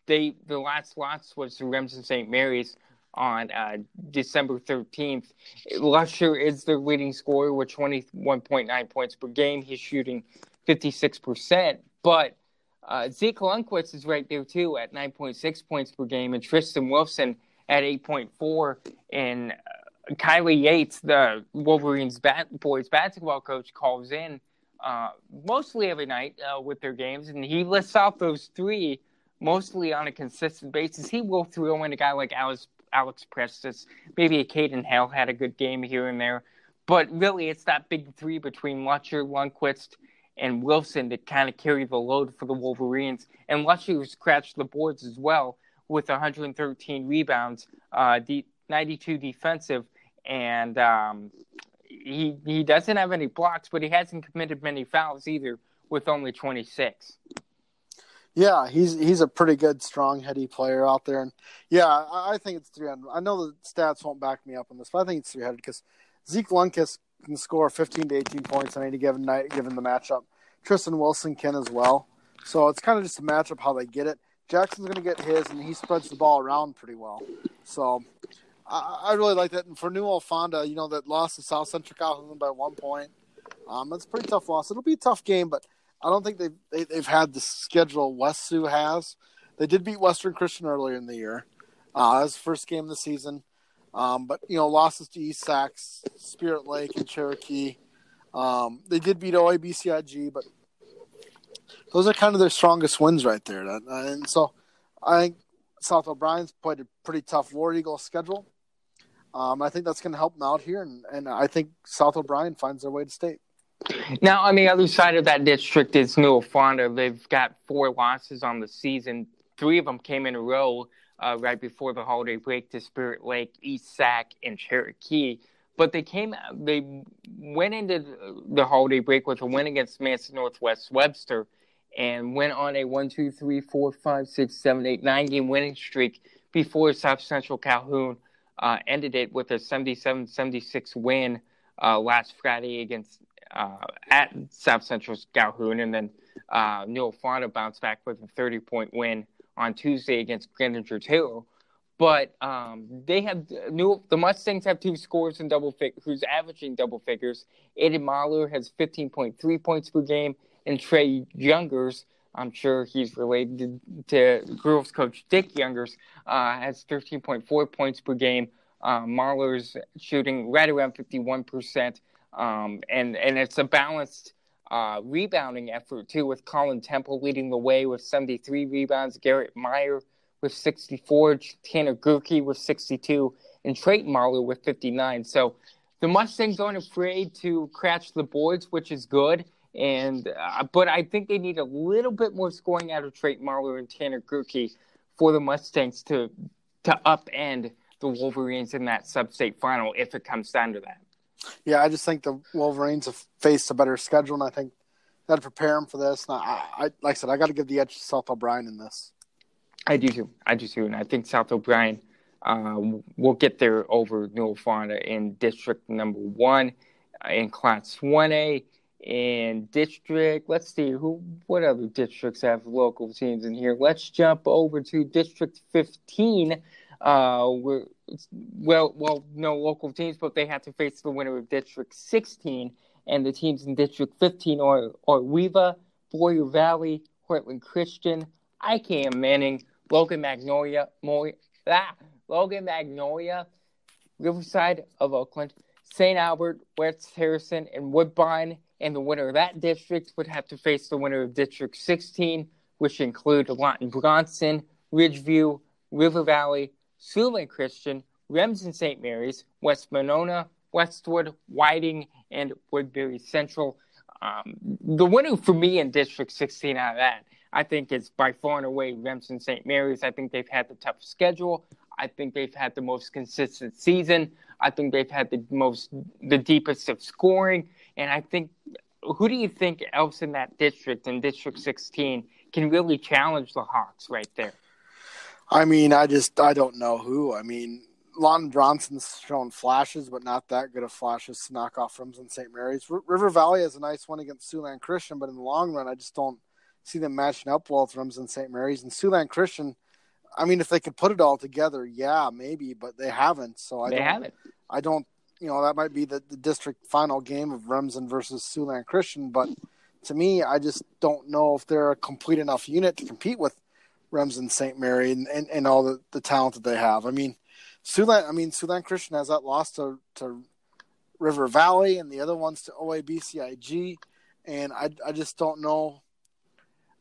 They the last loss was to Remsen Saint Mary's on uh, December thirteenth. Lusher is their leading scorer with twenty-one point nine points per game. He's shooting fifty-six percent, but uh, Zeke Lundquist is right there too at nine point six points per game, and Tristan Wilson at eight point four, and uh, Kylie Yates, the Wolverines bat- boys basketball coach, calls in uh, mostly every night uh, with their games, and he lists off those three mostly on a consistent basis. He will throw in a guy like Alice Alex Prestes, maybe a Caden Hale had a good game here and there, but really it's that big three between Lutcher, Lundquist, and Wilson that kind of carry the load for the Wolverines. And Lutcher scratched the boards as well with one hundred thirteen rebounds, uh, de- ninety-two defensive, and um, he he doesn't have any blocks, but he hasn't committed many fouls either with only twenty-six. Yeah, he's he's a pretty good, strong, heady player out there, and yeah, I, I think it's three-headed. I know the stats won't back me up on this, but I think it's three-headed because Zeke Lundquist can score fifteen to eighteen points on any given night, given the matchup. Tristan Wilson can as well, so it's kind of just a matchup how they get it. Jackson's going to get his, and he spreads the ball around pretty well, so I, I really like that. And for Newell Fonda, you know, that loss to South Central Calhoun by one point, um, it's a pretty tough loss. It'll be a tough game, but I don't think they've, they, they've had the schedule West Sioux has. They did beat Western Christian earlier in the year. Uh, that was the first game of the season. Um, but, you know, losses to East Sacs, Spirit Lake, and Cherokee. Um, they did beat O A B C I G, but those are kind of their strongest wins right there. And so I think South O'Brien's played a pretty tough War Eagle schedule. Um, I think that's going to help them out here, and, and I think South O'Brien finds their way to state. Now, on the other side of that district is Newell Fonda. They've got four losses on the season. Three of them came in a row uh, right before the holiday break to Spirit Lake, East Sac, and Cherokee. But they came, they went into the holiday break with a win against Manson Northwest Webster and went on a one, two, three, four, five, six, seven, eight, nine game winning streak before South Central Calhoun uh, ended it with a seventy-seven seventy-six win uh, last Friday against Uh, at South Central Calhoun, and then uh, Newell Fonda bounced back with a thirty-point win on Tuesday against Grandinger Taylor. But um, they have Newell, the Mustangs have two scorers in double fig- who's averaging double figures. Aiden Mahler has fifteen point three points per game, and Trey Youngers, I'm sure he's related to girls coach Dick Youngers, uh, has thirteen point four points per game. Uh, Mahler's shooting right around fifty-one percent. Um, and, and it's a balanced uh, rebounding effort, too, with Colin Temple leading the way with seventy-three rebounds, Garrett Meyer with sixty-four, Tanner Gurkey with sixty-two, and Trayton Marler with fifty-nine. So the Mustangs aren't afraid to crash the boards, which is good. And uh, but I think they need a little bit more scoring out of Trayton Marler and Tanner Gurkey for the Mustangs to, to upend the Wolverines in that sub-state final if it comes down to that. Yeah, I just think the Wolverines have faced a better schedule, and I think that'd prepare them for this. And I, I, like I said, I got to give the edge to South O'Brien in this. I do too. I do too, and I think South O'Brien uh, will get there over Newell Fonda in District Number One in Class one A. In District, let's see who, what other districts have local teams in here. Let's jump over to District fifteen. Uh, we're, well, well, no local teams, but they have to face the winner of District sixteen, and the teams in District fifteen are, are Weeva, Boyer Valley, Portland Christian, I C A M Manning, Logan Magnolia, Moy, ah, Logan Magnolia, Riverside of Oakland, Saint Albert, West Harrison, and Woodbine, and the winner of that district would have to face the winner of District sixteen, which include Lawton Bronson, Ridgeview, River Valley, Siouxland Christian, Remsen Saint Mary's, West Monona, Westwood, Whiting, and Woodbury Central. Um, the winner for me in District sixteen out of that, I think, is by far and away Remsen Saint Mary's. I think they've had the toughest schedule. I think they've had the most consistent season. I think they've had the most, the deepest of scoring. And I think, who do you think else in that district, in District sixteen, can really challenge the Hawks right there? I mean, I just, I don't know who. I mean, Lon Bronson's shown flashes, but not that good of flashes to knock off Remsen Saint Mary's. R- River Valley has a nice one against Siouxland Christian, but in the long run, I just don't see them matching up well with Remsen Saint Mary's. And Siouxland Christian, I mean, if they could put it all together, yeah, maybe, but they haven't. So I they don't, haven't. I don't, you know, that might be the, the district final game of Remsen versus Siouxland Christian, but to me, I just don't know if they're a complete enough unit to compete with Remsen Saint Mary and, and, and all the, the talent that they have. I mean, Siouxland, I mean, Siouxland Christian has that loss to, to River Valley and the other ones to O A B C I G, and I, I just don't know.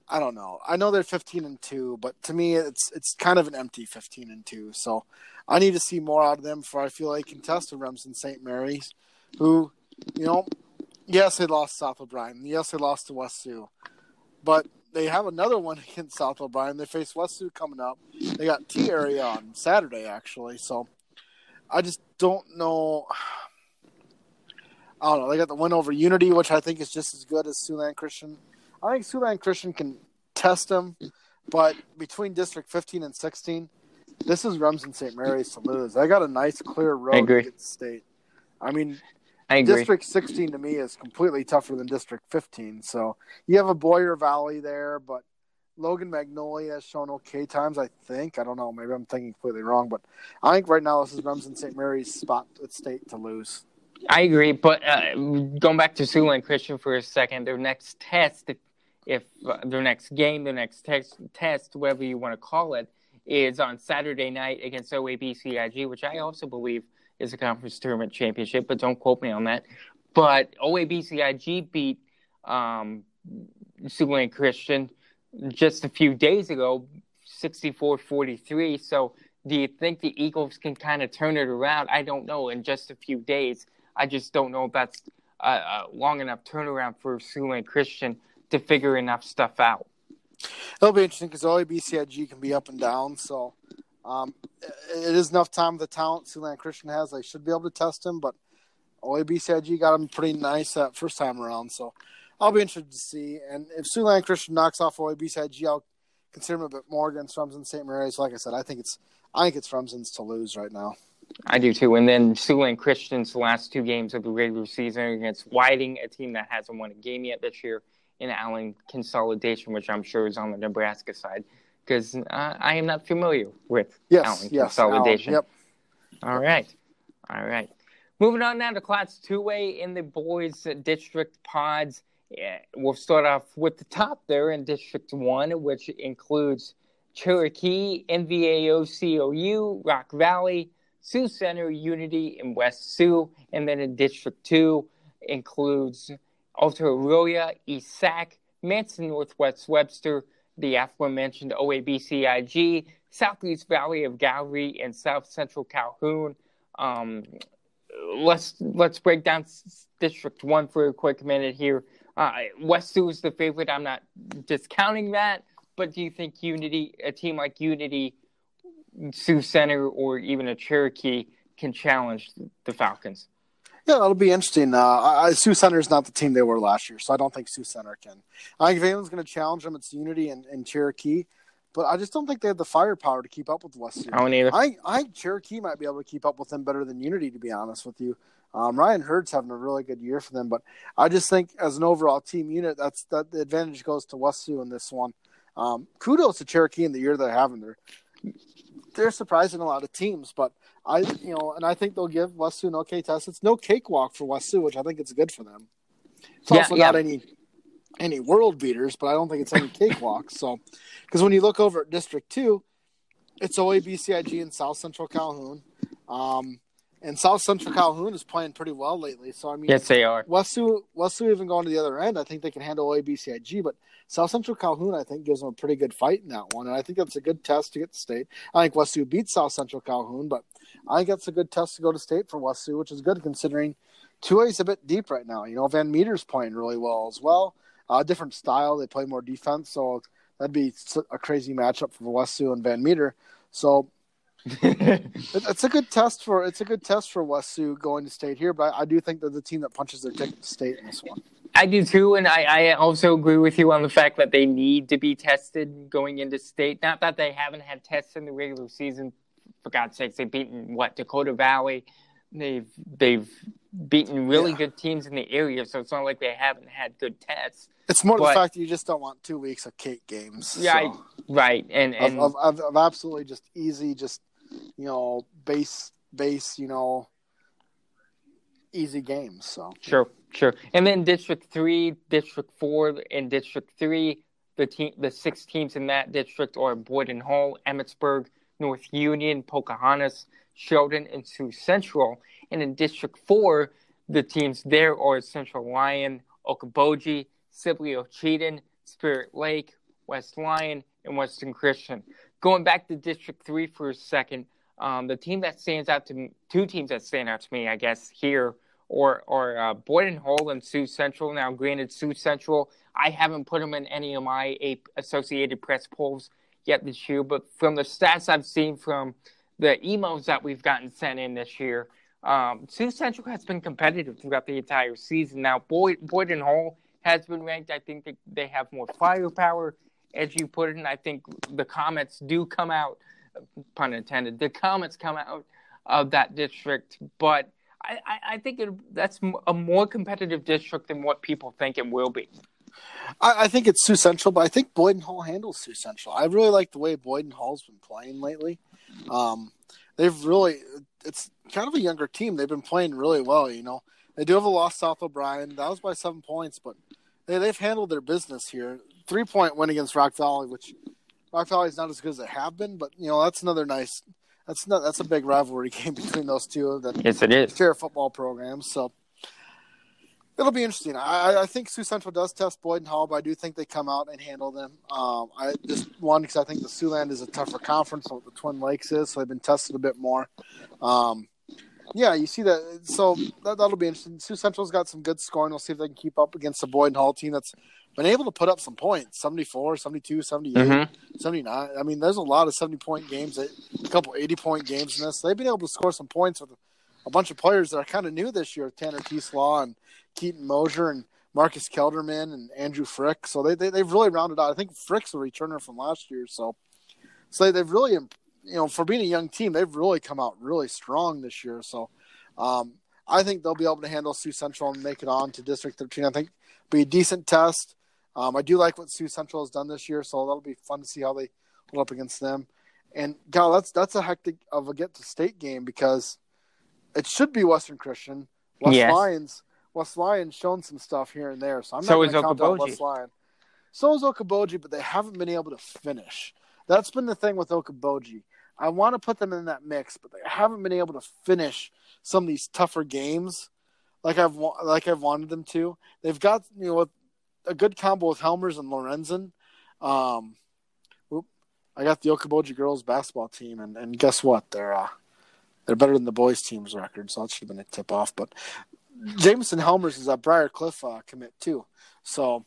I don't know. I know they're fifteen and two, but to me, it's it's kind of an empty fifteen and two. So I need to see more out of them before I feel they can test the Remsen Saint Mary's, who, you know, yes, they lost South O'Brien. Yes, they lost to West Sioux, but they have another one against South O'Brien. They face West Sioux coming up. They got T area on Saturday, actually. So I just don't know. I don't know. They got the win over Unity, which I think is just as good as Siouxland Christian. I think Siouxland Christian can test them, but between District fifteen and sixteen, this is Remsen Saint Mary's to lose. I got a nice, clear road to get the state. I mean, I agree. District sixteen to me is completely tougher than District fifteen. So you have a Boyer Valley there, but Logan Magnolia has shown okay times, I think. I don't know. Maybe I'm thinking completely wrong, but I think right now this is Remsen Saint Mary's spot at state to lose. I agree, but uh, going back to Siouxland Christian for a second, their next test, if, if uh, their next game, their next text, test, whatever you want to call it, is on Saturday night against O A B C I G, which I also believe is a conference tournament championship, but don't quote me on that. But O A B C I G beat um, Siouxland Christian just a few days ago, sixty-four forty-three. So do you think the Eagles can kind of turn it around? I don't know. In just a few days, I just don't know if that's a, a long enough turnaround for Siouxland Christian to figure enough stuff out. It'll be interesting because O A B C I G can be up and down, so um, it is enough time the talent Siouxland Christian has. They should be able to test him, but O A B C I G got him pretty nice that first time around, so I'll be interested to see. And if Siouxland Christian knocks off O A B C I G, I'll consider him a bit more against Remsen Saint Mary's. Like I said, I think it's I think it's Remsen's to lose right now. I do too. And then Siouxland Christian's last two games of the regular season against Whiting, a team that hasn't won a game yet this year, and Allen Consolidation, which I'm sure is on the Nebraska side, because uh, I am not familiar with yes, Allen yes, Consolidation. Allen, yep. All right. All right. Moving on now to Class two A in the boys' district pods. Yeah, we'll start off with the top there in District one, which includes Cherokee, N V A O C O U, Rock Valley, Sioux Center, Unity, and West Sioux. And then in District two includes Alta Aurelia, East Sac, Manson Northwest Webster, the aforementioned O A B C I G, Southeast Valley of Gowrie, and South Central Calhoun. Um, let's let's break down District one for a quick minute here. Uh, West Sioux is the favorite. I'm not discounting that, but do you think Unity, a team like Unity, Sioux Center, or even a Cherokee can challenge the Falcons? Yeah, that'll be interesting. Uh, I, Sioux Center is not the team they were last year, so I don't think Sioux Center can. I think if anyone's going to challenge them, it's Unity and, and Cherokee, but I just don't think they have the firepower to keep up with West Sioux. I don't either. I, I think Cherokee might be able to keep up with them better than Unity, to be honest with you. Um, Ryan Hurd's having a really good year for them, but I just think as an overall team unit, that's that the advantage goes to West Sioux in this one. Um, kudos to Cherokee in the year they're having there. They're surprising a lot of teams, but I, you know, and I think they'll give West Sioux an okay test. It's no cakewalk for West Sioux, which I think it's good for them. It's yeah, also yeah. not any any world beaters, but I don't think it's any cakewalk. So, because when you look over at District Two, it's O A B C I G and South Central Calhoun, um, and South Central Calhoun is playing pretty well lately. So I mean, yes, they are. West Sioux, West Sioux, even going to the other end, I think they can handle O A B C I G, but South Central Calhoun, I think, gives them a pretty good fight in that one, and I think that's a good test to get to state. I think West Sioux beats South Central Calhoun, but I think that's a good test to go to state for West Sioux, which is good considering two A is a bit deep right now. You know, Van Meter's playing really well as well. Uh, different style. They play more defense, so that'd be a crazy matchup for West Sioux and Van Meter. So it's a good test for it's a good test for West Sioux going to state here, but I do think they're the team that punches their ticket to state in this one. I do too, and I, I also agree with you on the fact that they need to be tested going into state. Not that they haven't had tests in the regular season. For God's sakes, they've beaten, what, Dakota Valley? They've they've beaten really yeah. good teams in the area, so it's not like they haven't had good tests. It's more but, the fact that you just don't want two weeks of cake games. Yeah, so. I, right. And, and of, of, of absolutely just easy, just, you know, base, base, you know, easy games. So Sure. Sure. And then District three, District four, and District three, the team, the six teams in that district are Boyden-Hull, Emmitsburg, North Union, Pocahontas, Sheldon, and Sioux Central. And in District four, the teams there are Central Lyon, Okoboji, Sibley Ocheyedan, Spirit Lake, West Lyon, and Western Christian. Going back to District three for a second, um, the team that stands out to me, two teams that stand out to me, I guess, here or or uh, Boyden-Hull and Sioux Central. Now, granted, Sioux Central, I haven't put them in any of my Associated Press polls yet this year, but from the stats I've seen from the emails that we've gotten sent in this year, um, Sioux Central has been competitive throughout the entire season. Now, Boy- Boyden-Hull has been ranked. I think that they have more firepower, as you put it, and I think the comments do come out, pun intended, the comments come out of that district, but I, I think it, that's a more competitive district than what people think it will be. I, I think it's Sioux Central, but I think Boyden-Hull handles Sioux Central. I really like the way Boyden-Hull's been playing lately. Um, they've really – it's kind of a younger team. They've been playing really well, you know. They do have a loss, South O'Brien. That was by seven points, but they, they've handled their business here. Three-point win against Rock Valley, which Rock Valley is not as good as it have been, but, you know, that's another nice – That's not, that's a big rivalry game between those two. That yes, it is. Share football programs, so it'll be interesting. I, I think Sioux Central does test Boyden-Hull, but I do think they come out and handle them. Um, I just one because I think the Siouxland is a tougher conference than what the Twin Lakes is, so they've been tested a bit more. Um, yeah, you see that. So that, that'll be interesting. Sioux Central's got some good scoring. We'll see if they can keep up against the Boyden-Hull team that's been able to put up some points, seventy-four, seventy-two, seventy-eight, mm-hmm. seventy-nine. I mean, there's a lot of seventy-point games, a couple eighty-point games in this. They've been able to score some points with a bunch of players that are kind of new this year, Tanner Teeslaw and Keaton Mosier and Marcus Kelderman and Andrew Frick. So they, they, they've really rounded out. I think Frick's a returner from last year. So, so they, they've really, you know, for being a young team, they've really come out really strong this year. So um, I think they'll be able to handle Sioux Central and make it on to District thirteen. I think it'll be a decent test. Um, I do like what Sioux Central has done this year, so that'll be fun to see how they hold up against them. And, God, that's that's a hectic of a get-to-state game because it should be Western Christian. West yes. Lyons, West Lyon's shown some stuff here and there, so I'm not so going to count out West Lyon. So is Okoboji, but they haven't been able to finish. That's been the thing with Okoboji. I want to put them in that mix, but they haven't been able to finish some of these tougher games like I've like I've wanted them to. They've got, you know, with a good combo with Helmers and Lorenzen. Um, whoop, I got the Okoboji girls basketball team, and, and guess what? They're uh, they're better than the boys' team's record, so that should have been a tip off. But Jameson Helmers is a Briarcliff uh, commit too. So,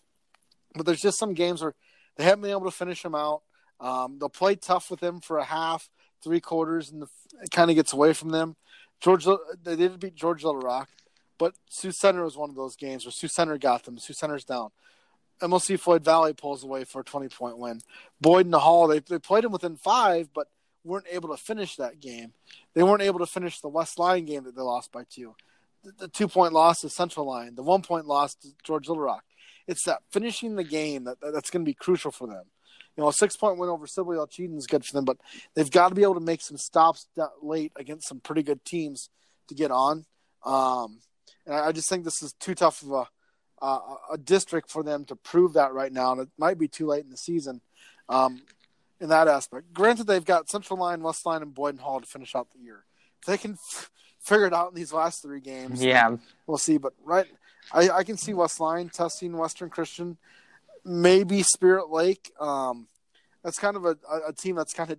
but there's just some games where they haven't been able to finish them out. Um, they'll play tough with them for a half, three quarters, and the, it kind of gets away from them. George, they did beat George Little Rock. But Sioux Center was one of those games where Sioux Center got them. Sioux Center's down. M L C Floyd Valley pulls away for a twenty-point win. Boyden-Hull, they, they played them within five, but weren't able to finish that game. They weren't able to finish the West Lyon game that they lost by two. The, the two-point loss to Central Lyon. The one-point loss to George Little Rock. It's that finishing the game that, that that's going to be crucial for them. You know, a six-point win over Sibley Ocheyedan is good for them, but they've got to be able to make some stops late against some pretty good teams to get on. Um, And I just think this is too tough of a, a, a district for them to prove that right now, and it might be too late in the season um, in that aspect. Granted, they've got Central Lyon, West Lyon, and Boyden-Hull to finish out the year. If they can f- figure it out in these last three games, yeah, we'll see. But right, I, I can see West Lyon testing Western Christian, maybe Spirit Lake. Um, that's kind of a, a team that's kind of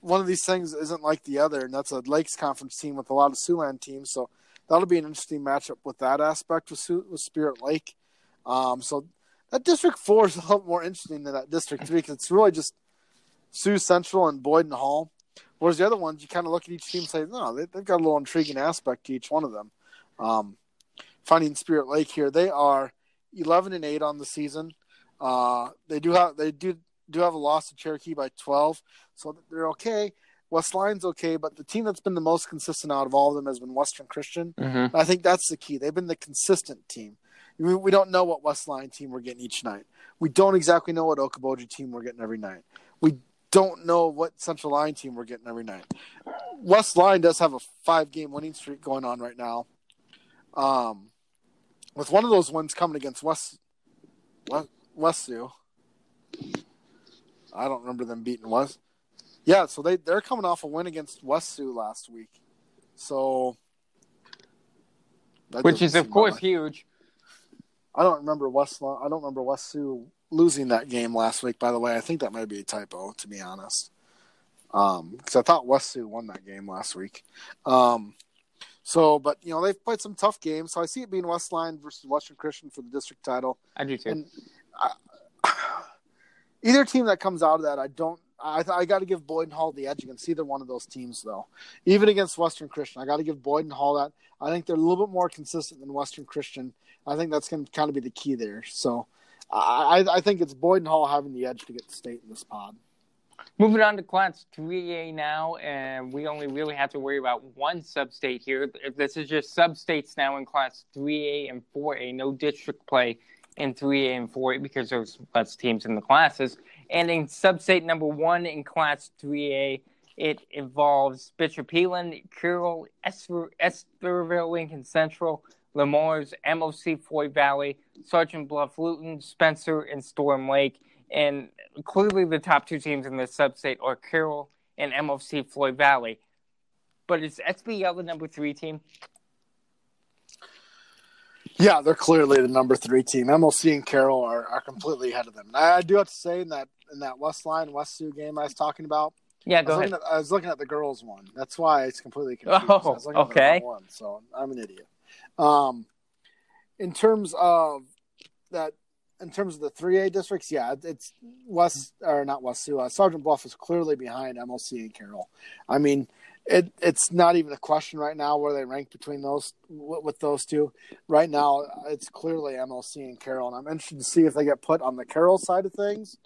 one of these things isn't like the other, and that's a Lakes Conference team with a lot of Siouxland teams, so that'll be an interesting matchup with that aspect with, with Spirit Lake. Um, so that District four is a little more interesting than that District three because it's really just Sioux Central and Boyden-Hull. Whereas the other ones, you kind of look at each team and say, no, they, they've got a little intriguing aspect to each one of them. Um, finding Spirit Lake here, they are eleven and eight on the season. Uh, they do have they do do have a loss to Cherokee by twelve, so they're okay. West Lyon's okay, but the team that's been the most consistent out of all of them has been Western Christian. Mm-hmm. I think that's the key. They've been the consistent team. We, we don't know what West Lyon team we're getting each night. We don't exactly know what Okoboji team we're getting every night. We don't know what Central Lyon team we're getting every night. West Lyon does have a five-game winning streak going on right now. Um, with one of those wins coming against West West, West Sioux. I don't remember them beating West. Yeah, so they, they're coming off a win against West Sioux last week. So, which is, of course, huge. I don't remember West I don't remember West Sioux losing that game last week, by the way. I think that might be a typo, to be honest. Um, because I thought West Sioux won that game last week. Um, so, but, you know, they've played some tough games. So I see it being West Lyon versus Western Christian for the district title. I do, too. And I, either team that comes out of that, I don't. I, I got to give Boyden-Hull the edge against either one of those teams, though. Even against Western Christian, I got to give Boyden-Hull that. I think they're a little bit more consistent than Western Christian. I think that's going to kind of be the key there. So I, I think it's Boyden-Hull having the edge to get the state in this pod. Moving on to Class three A now, and we only really have to worry about one sub-state here. This is just sub-states now in Class three A and four A, no district play in three A and four A because there's less teams in the classes. And in sub-state number one in Class three A, it involves Bishop Heelan, Carroll, Esther, Estherville, Lincoln Central, Le Mars, M L C Floyd Valley, Sergeant Bluff, Luton, Spencer, and Storm Lake. And clearly the top two teams in the sub-state are Carroll and M L C Floyd Valley. But is S B L the number three team? Yeah, they're clearly the number three team. M L C and Carroll are, are completely ahead of them. And I, I do have to say in that in that West Lyon, West Sioux game I was talking about. Yeah, go I ahead. At, I was looking at the girls one. That's why it's completely confused. Oh, I was okay. At the one, so I'm an idiot. Um, in terms of that, in terms of the three A districts, yeah, it's West or not West Sioux. Uh, Sergeant Bluff is clearly behind M L C and Carroll. I mean. It, it's not even a question right now where they rank between those with those two. Right now, it's clearly M L C and Carroll, and I'm interested to see if they get put on the Carroll side of things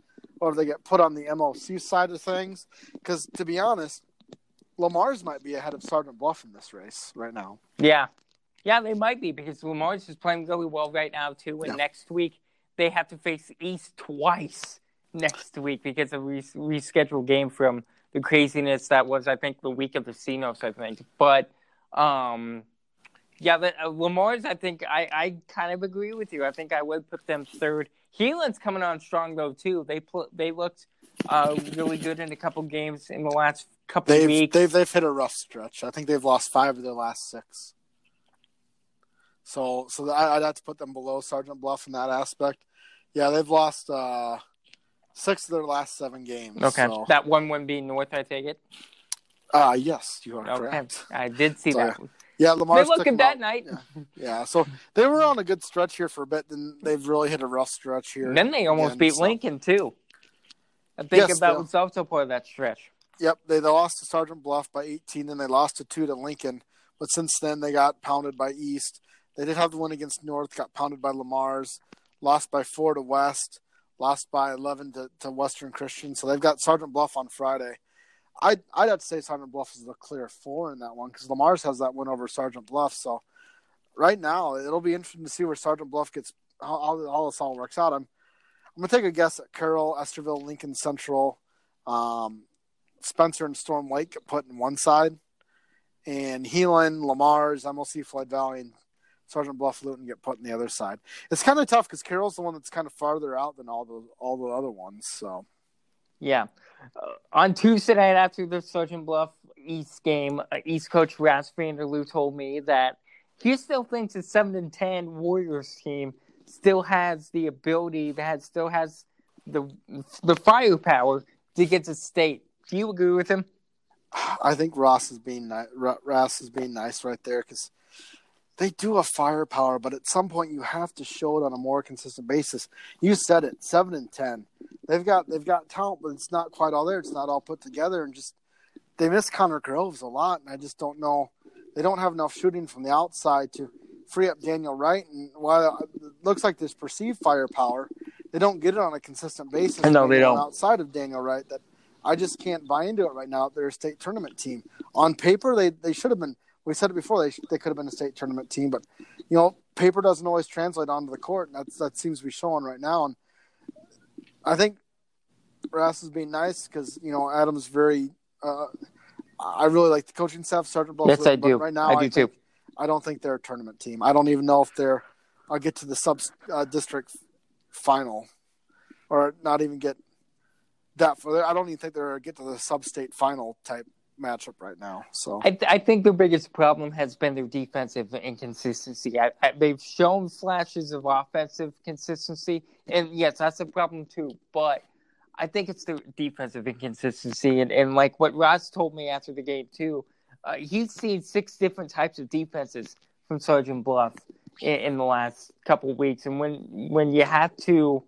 or if they get put on the M L C side of things. Because to be honest, Le Mars might be ahead of Sergeant Bluff in this race right now. Yeah, yeah, they might be because Le Mars is playing really well right now too. And yeah. Next week they have to face East twice next week because of a res- rescheduled game from. The craziness that was, I think, the week of the Cinos, I think. But, um, yeah, the, uh, Le Mars, I think, I, I kind of agree with you. I think I would put them third. Heelan's coming on strong, though, too. They pl- they looked uh, really good in a couple games in the last couple they've, weeks. They've, they've hit a rough stretch. I think they've lost five of their last six. So so I, I'd have to put them below Sergeant Bluff in that aspect. Yeah, they've lost... Uh, Six of their last seven games. Okay, so. That one win being North, I take it? Uh, yes, you are okay. Correct. I did see so, that. Yeah, Lamar's they look at that out. Night. Yeah. yeah, so they were on a good stretch here for a bit, then they've really hit a rough stretch here. And then they almost again, beat so. Lincoln, too. I think yes, that was also part of that stretch. Yep, they, they lost to Sergeant Bluff by eighteen, then they lost to two to Lincoln. But since then, they got pounded by East. They did have the win against North, got pounded by Le Mars, lost by four to West. Lost by eleven to, to Western Christian. So they've got Sergeant Bluff on Friday. I'd, I'd have to say Sergeant Bluff is the clear four in that one because Le Mars has that win over Sergeant Bluff. So right now, it'll be interesting to see where Sergeant Bluff gets, how, how, how this all works out. I'm I'm going to take a guess at Carroll, Estherville, Lincoln Central, um, Spencer, and Storm Lake get put in one side. And Heelan, Le Mars, M L C, Floyd Valley, and Sergeant Bluff, Luton get put on the other side. It's kind of tough because Carroll's the one that's kind of farther out than all the all the other ones. So, yeah. Uh, on Tuesday night after the Sergeant Bluff East game, uh, East coach Ras Vanderloo told me that he still thinks the seven and ten Warriors team still has the ability that has, still has the the firepower to get to state. Do you agree with him? I think Ross is being ni- R- Ross is being nice right there because. They do have firepower, but at some point you have to show it on a more consistent basis. You said it, seven and ten. They've got they've got talent, but it's not quite all there. It's not all put together, and just they miss Connor Groves a lot, and I just don't know. They don't have enough shooting from the outside to free up Daniel Wright. And while looks like this perceived firepower, they don't get it on a consistent basis. No, they don't. Outside of Daniel Wright, that I just can't buy into it right now. They're a state tournament team. On paper, they, they should have been. We said it before, they sh- they could have been a state tournament team, but, you know, paper doesn't always translate onto the court, and that's, that seems to be showing right now. And I think Rass is being nice because, you know, Adam's very uh, – I really like the coaching staff. Sergeant Bluff, yes, I do. Right now, I do I think, too. I don't think they're a tournament team. I don't even know if they're – I'll get to the sub-district uh, final or not even get that further. I don't even think they're going to get to the sub-state final type matchup right now. So I, th- I think their biggest problem has been their defensive inconsistency. I, I, they've shown flashes of offensive consistency, and yes, that's a problem too, but I think it's their defensive inconsistency. And, and like what Ross told me after the game too, uh, he's seen six different types of defenses from Sergeant Bluff in, in the last couple of weeks, and when when you have to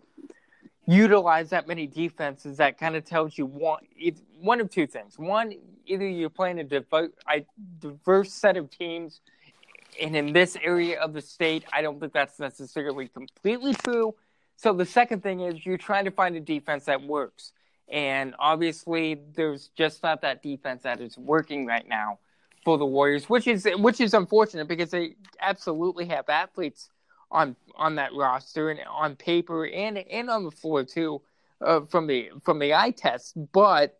utilize that many defenses, that kind of tells you one, it, one of two things. One, either you're playing a diverse, a diverse set of teams, and in this area of the state, I don't think that's necessarily completely true. So the second thing is you're trying to find a defense that works. And obviously, there's just not that defense that is working right now for the Warriors, which is which is unfortunate because they absolutely have athletes on on that roster and on paper and and on the floor too, uh, from the from the eye test, but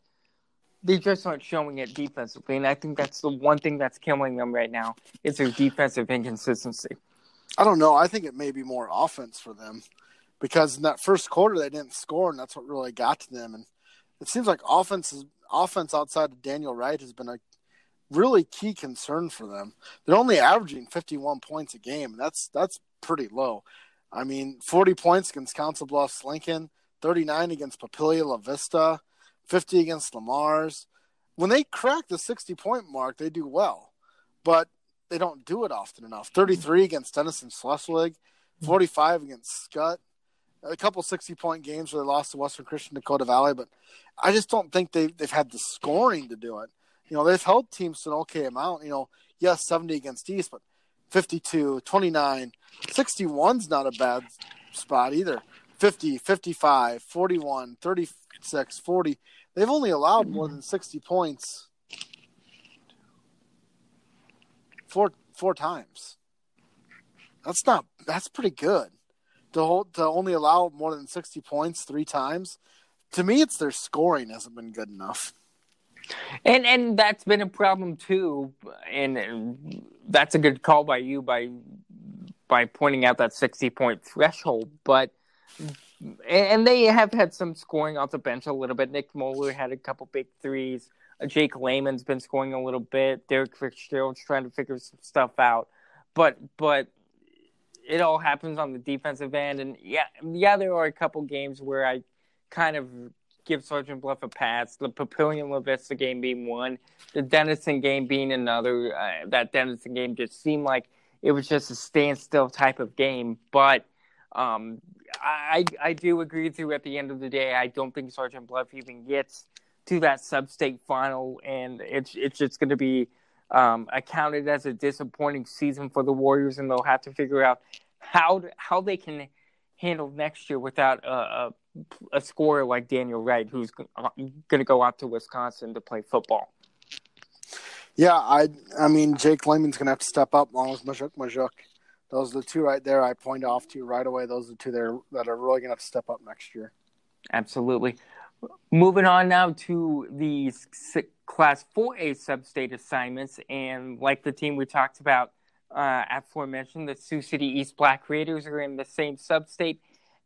they just aren't showing it defensively, and I think that's the one thing that's killing them right now is their defensive inconsistency. I don't know. I think it may be more offense for them because in that first quarter they didn't score, and that's what really got to them. And it seems like offense is, offense outside of Daniel Wright has been a really key concern for them. They're only averaging fifty-one points a game, and that's that's pretty low. I mean, forty points against Council Bluffs Lincoln, thirty-nine against Papillia La Vista, fifty against Le Mars. When they crack the sixty-point mark, they do well, but they don't do it often enough. thirty-three against Denison Schleswig, forty-five against Scott. A couple sixty-point games where they lost to Western Christian Dakota Valley, but I just don't think they've, they've had the scoring to do it. You know, they've held teams to an okay amount. You know, yes, seventy against East, but fifty-two, twenty-nine, sixty-one's not a bad spot either. fifty, fifty-five, forty-one, thirty-six, forty. They've only allowed more than sixty points four four times. That's not that's pretty good. To hold, to only allow more than sixty points three times. To me, it's their scoring hasn't been good enough. And and that's been a problem too, and, and that's a good call by you by by pointing out that sixty point threshold. But and they have had some scoring off the bench a little bit. Nick Moeller had a couple big threes. Jake Lehman's been scoring a little bit. Derek Fitzgerald's trying to figure some stuff out. But but it all happens on the defensive end. And yeah, yeah, there are a couple games where I kind of give Sergeant Bluff a pass, the Papillion La Vista game being one, the Denison game being another. Uh, that Denison game just seemed like it was just a standstill type of game. But um, I, I do agree with you at the end of the day. I don't think Sergeant Bluff even gets to that sub-state final, and it's, it's just going to be um, accounted as a disappointing season for the Warriors, and they'll have to figure out how how they can handle next year without a uh, a scorer like Daniel Wright, who's going to go out to Wisconsin to play football. Yeah, I I mean, Jake Lehman's going to have to step up along with Majuk Majuk. Those are the two right there I point off to right away. Those are the two there that are really going to have to step up next year. Absolutely. Moving on now to the Class four A sub-state assignments, and like the team we talked about uh, aforementioned, the Sioux City East Black Raiders are in the same sub-state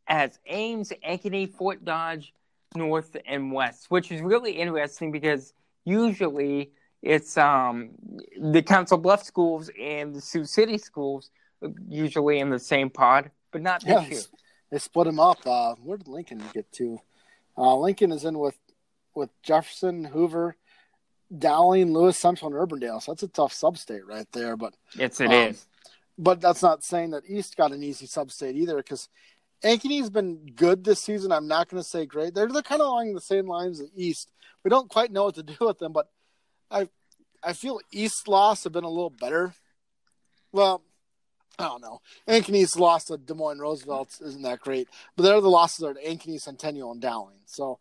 as Ames, Ankeny, Fort Dodge, North, and West, which is really interesting because usually it's um, the Council Bluff schools and the Sioux City schools usually in the same pod, but not this year. They split them up. Uh, where did Lincoln get to? Uh, Lincoln is in with, with Jefferson, Hoover, Dowling, Lewis, Central, and Urbandale, so that's a tough sub-state right there. But yes, it um, is. But that's not saying that East got an easy sub-state either, because Ankeny's been good this season. I'm not going to say great. They're, they're kind of along the same lines as East. We don't quite know what to do with them, but I I feel East loss have been a little better. Well, I don't know. Ankeny's lost to Des Moines Roosevelt isn't that great, but the other losses are to Ankeny, Centennial, and Dowling. So,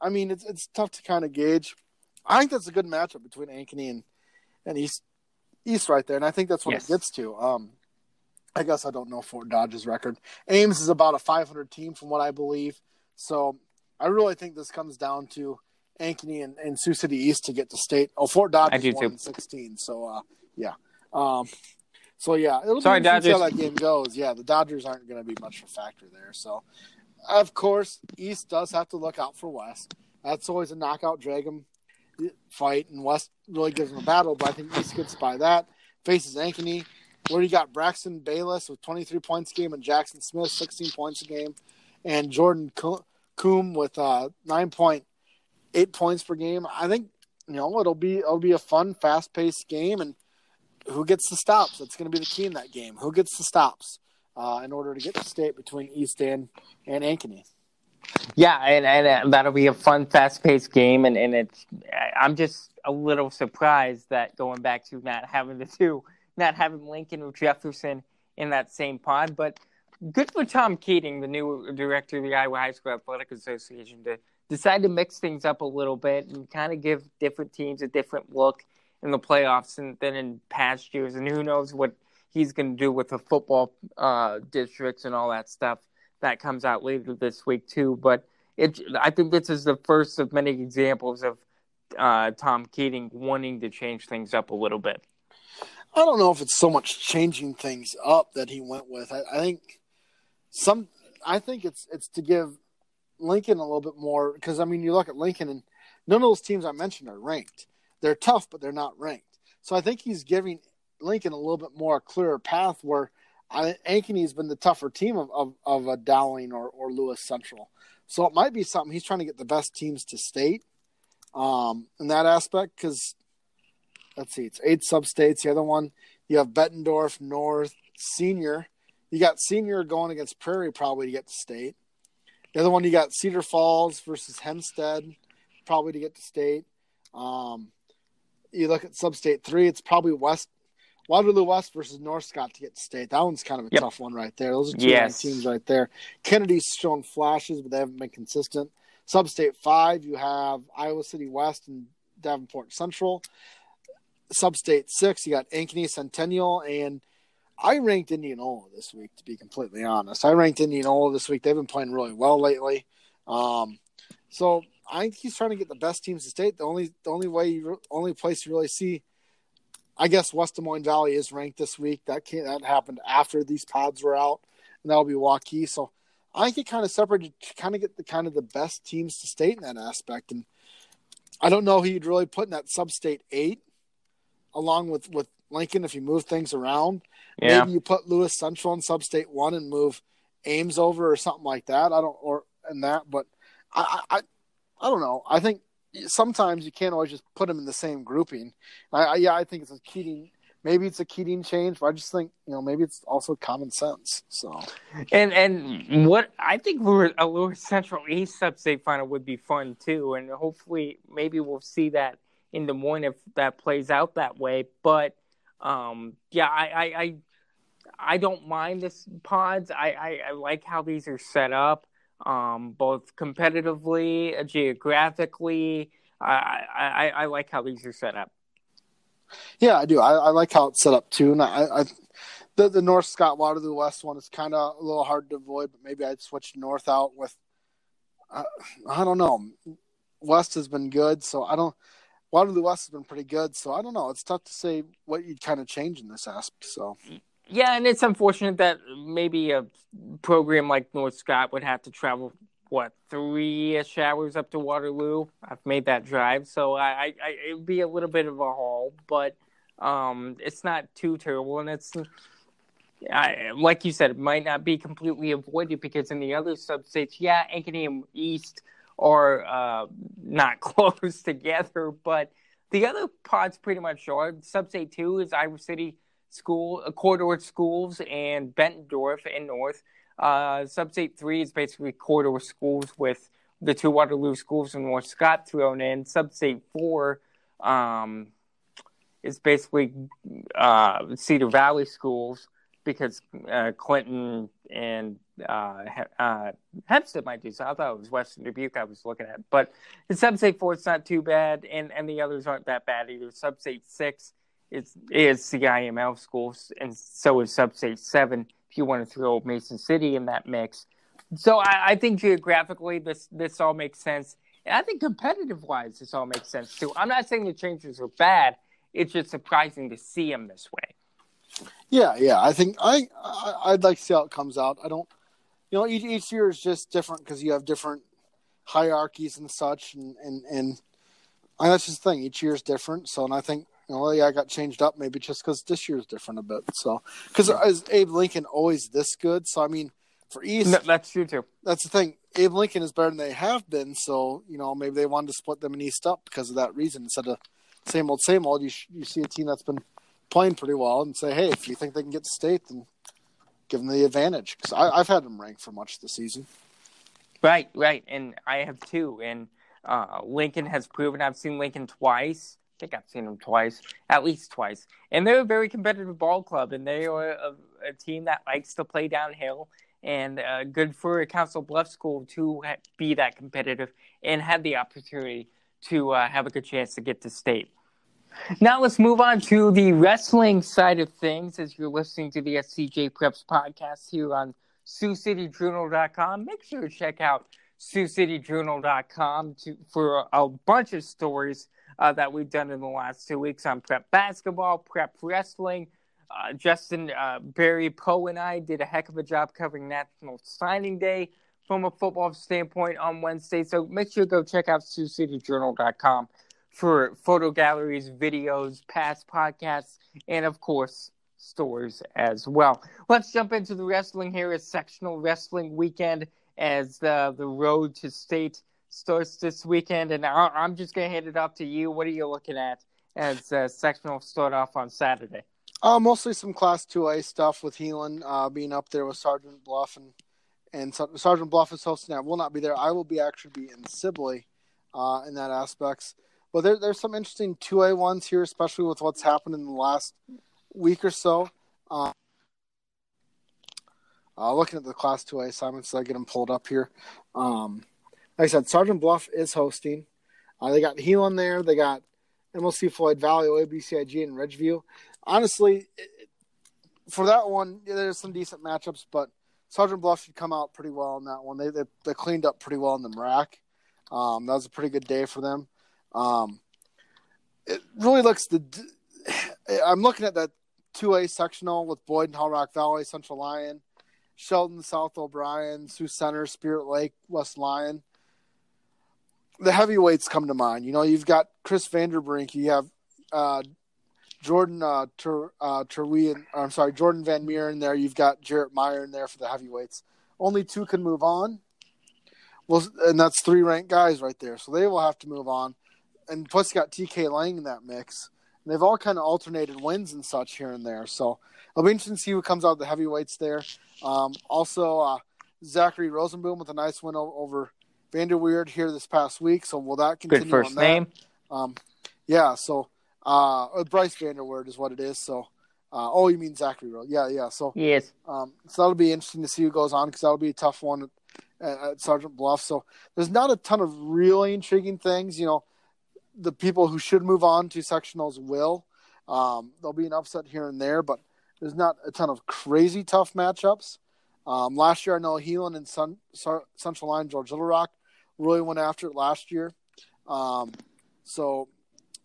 I mean, it's it's tough to kind of gauge. I think that's a good matchup between Ankeny and and East East right there, and I think that's what yes. it gets to. Um, I guess I don't know Fort Dodge's record. Ames is about a five hundred team from what I believe. So I really think this comes down to Ankeny and, and Sioux City East to get to state. Oh, Fort Dodge is one and sixteen. So, uh, yeah. Um, so, yeah. It'll Sorry, be Dodgers. See how that game goes. Yeah, the Dodgers aren't going to be much of a factor there. So, of course, East does have to look out for West. That's always a knockout, drag 'em fight, and West really gives them a battle. But I think East gets by that. Faces Ankeny, where you got Braxton Bayless with twenty-three points a game and Jackson Smith, sixteen points a game, and Jordan Coombe with uh, nine point eight points per game. I think, you know, it'll be it'll be a fun, fast-paced game, and who gets the stops? That's going to be the key in that game. Who gets the stops uh, in order to get to state between East and, and Ankeny? Yeah, and, and that'll be a fun, fast-paced game, and, and it's, I'm just a little surprised that going back to not having the two – not having Lincoln or Jefferson in that same pod, but good for Tom Keating, the new director of the Iowa High School Athletic Association, to decide to mix things up a little bit and kind of give different teams a different look in the playoffs and, than in past years. And who knows what he's going to do with the football uh, districts and all that stuff that comes out later this week too. But it, I think this is the first of many examples of uh, Tom Keating wanting to change things up a little bit. I don't know if it's so much changing things up that he went with. I, I think some. I think it's it's to give Lincoln a little bit more because I mean you look at Lincoln and none of those teams I mentioned are ranked. They're tough, but they're not ranked. So I think he's giving Lincoln a little bit more clearer path where Ankeny has been the tougher team of, of, of a Dowling or, or Lewis Central. So it might be something he's trying to get the best teams to state um, in that aspect because. Let's see, it's eight sub-states. The other one, you have Bettendorf, North, Senior. You got Senior going against Prairie probably to get to state. The other one, you got Cedar Falls versus Hempstead probably to get to state. Um, you look at sub-state three, it's probably West Waterloo West versus North Scott to get to state. That one's kind of a yep. tough one right there. Those are two yes. teams right there. Kennedy's shown flashes, but they haven't been consistent. Sub-state five, you have Iowa City West and Davenport Central. Substate six, you got Ankeny, Centennial, and I ranked Indianola this week, to be completely honest. I ranked Indianola this week. They've been playing really well lately. Um, so I think he's trying to get the best teams to state. The only the only way, you, only place you really see, I guess West Des Moines Valley is ranked this week. That can't, that happened after these pods were out, and that'll be Waukee. So I think it kind of separated to kind of get the kind of the best teams to state in that aspect. And I don't know who you'd really put in that substate eight. Along with, with Lincoln, if you move things around, yeah. maybe you put Lewis Central in Substate One and move Ames over or something like that. I don't or in that, but I, I I don't know. I think sometimes you can't always just put them in the same grouping. I, I yeah, I think it's a Keating. Maybe it's a Keating change, but I just think you know maybe it's also common sense. So and and what I think a Lewis Central East Substate final would be fun too, and hopefully maybe we'll see that. In Des Moines, if that plays out that way, but um, yeah, I, I I I don't mind this pods. I, I, I like how these are set up, um, both competitively, uh, geographically. I, I I like how these are set up. Yeah, I do. I, I like how it's set up too. And I, I the the North Scott Waterloo West one is kind of a little hard to avoid, but maybe I'd switch North out with. Uh, I don't know. West has been good, so I don't. Waterloo West has been pretty good, so I don't know. It's tough to say what you'd kind of change in this aspect. So, yeah, and it's unfortunate that maybe a program like North Scott would have to travel, what, three-ish hours up to Waterloo? I've made that drive, so I, I, I it would be a little bit of a haul, but um, it's not too terrible, and it's, I, like you said, it might not be completely avoided because in the other substates, yeah, Ankeny and East – or uh, not close together, but the other pods pretty much are. Substate two is Iowa City School, uh, Corridor Schools, and Bettendorf and North. Uh, Substate three is basically Corridor Schools with the two Waterloo Schools and North Scott thrown in. Substate four um, is basically uh, Cedar Valley Schools. because uh, Clinton and uh, uh, Hempstead might do so. I thought it was Western Dubuque I was looking at. But in Sub-State four, it's not too bad, and, and the others aren't that bad either. Sub-State six is, is C I M L schools, and so is Sub-State seven if you want to throw Mason City in that mix. So I, I think geographically this, this all makes sense. And I think competitive-wise this all makes sense too. I'm not saying the changes are bad. It's just surprising to see them this way. Yeah, yeah. I think I, I I'd like to see how it comes out. I don't, you know, each each year is just different because you have different hierarchies and such, and and and, and that's just the thing. Each year is different. So, and I think, you know, yeah, I got changed up maybe just because this year is different a bit. So, because is Abe Lincoln always this good? So, I mean, for East, no, that's true too. That's the thing. Abe Lincoln is better than they have been. So, you know, maybe they wanted to split them in East up because of that reason. Instead of same old, same old, you you see a team that's been playing pretty well and say, hey, if you think they can get to state, then give them the advantage. Because I've had them ranked for much this season. Right, right. And I have too. And uh, Lincoln has proven, I've seen Lincoln twice. I think I've seen them twice, at least twice. And they're a very competitive ball club. And they are a, a team that likes to play downhill. And uh, good for a Council Bluffs school to ha- be that competitive and have the opportunity to uh, have a good chance to get to state. Now let's move on to the wrestling side of things as you're listening to the S C J Preps podcast here on Sioux City Journal dot com. Make sure to check out Sioux City Journal dot com to, for a bunch of stories uh, that we've done in the last two weeks on prep basketball, prep wrestling. Uh, Justin uh, Barry Poe and I did a heck of a job covering National Signing Day from a football standpoint on Wednesday. So make sure to go check out Sioux City Journal dot com. For photo galleries, videos, past podcasts, and, of course, stories as well. Let's jump into the wrestling here. It's sectional wrestling weekend as the, the road to state starts this weekend. And I, I'm just going to hand it off to you. What are you looking at as uh, sectional start off on Saturday? Uh, mostly some Class two A stuff with Heelan uh, being up there with Sergeant Bluff. And, and Sergeant Bluff is hosting. I will not be there. I will be actually be in Sibley uh, in that aspect. Well, there, there's some interesting two A ones here, especially with what's happened in the last week or so. Uh, uh, looking at the Class two A assignments, I get them pulled up here. Um, like I said, Sergeant Bluff is hosting. Uh, they got Heelan there. They got M L C Floyd Valley, O A B C I G, and Ridgeview. Honestly, it, for that one, yeah, there's some decent matchups, but Sergeant Bluff should come out pretty well in that one. They, they, they cleaned up pretty well in the M R A C. Um, that was a pretty good day for them. Um, it really looks the. I'm looking at that two A sectional with Boyden-Hull, Rock Valley, Central Lyon, Sheldon, South O'Brien, Sioux Center, Spirit Lake, West Lyon. The heavyweights come to mind. You know, you've got Chris Vanderbrink, you have uh, Jordan uh, Ter uh, Terwee, and I'm sorry, Jordan Van Meer in there. You've got Jarrett Meyer in there for the heavyweights. Only two can move on. Well, and that's three ranked guys right there, so they will have to move on. And plus you got T K Lang in that mix. And they've all kind of alternated wins and such here and there. So it'll be interesting to see who comes out of the heavyweights there. Um, also, uh, Zachary Rosenboom with a nice win over Vanderweerd here this past week. So will that continue? Good first on that? Name. Um, yeah, so uh, Bryce Vanderweerd is what it is. So, uh, oh, you mean Zachary Rosenboom. Yeah, yeah. So, yes. Um, so that'll be interesting to see who goes on because that'll be a tough one at, at Sergeant Bluff. So there's not a ton of really intriguing things, you know. The people who should move on to sectionals will. Um, there'll be an upset here and there, but there's not a ton of crazy tough matchups. Um, last year, I know Heelan and Sun, Sar, Central Lyon, George Little Rock really went after it last year. Um, so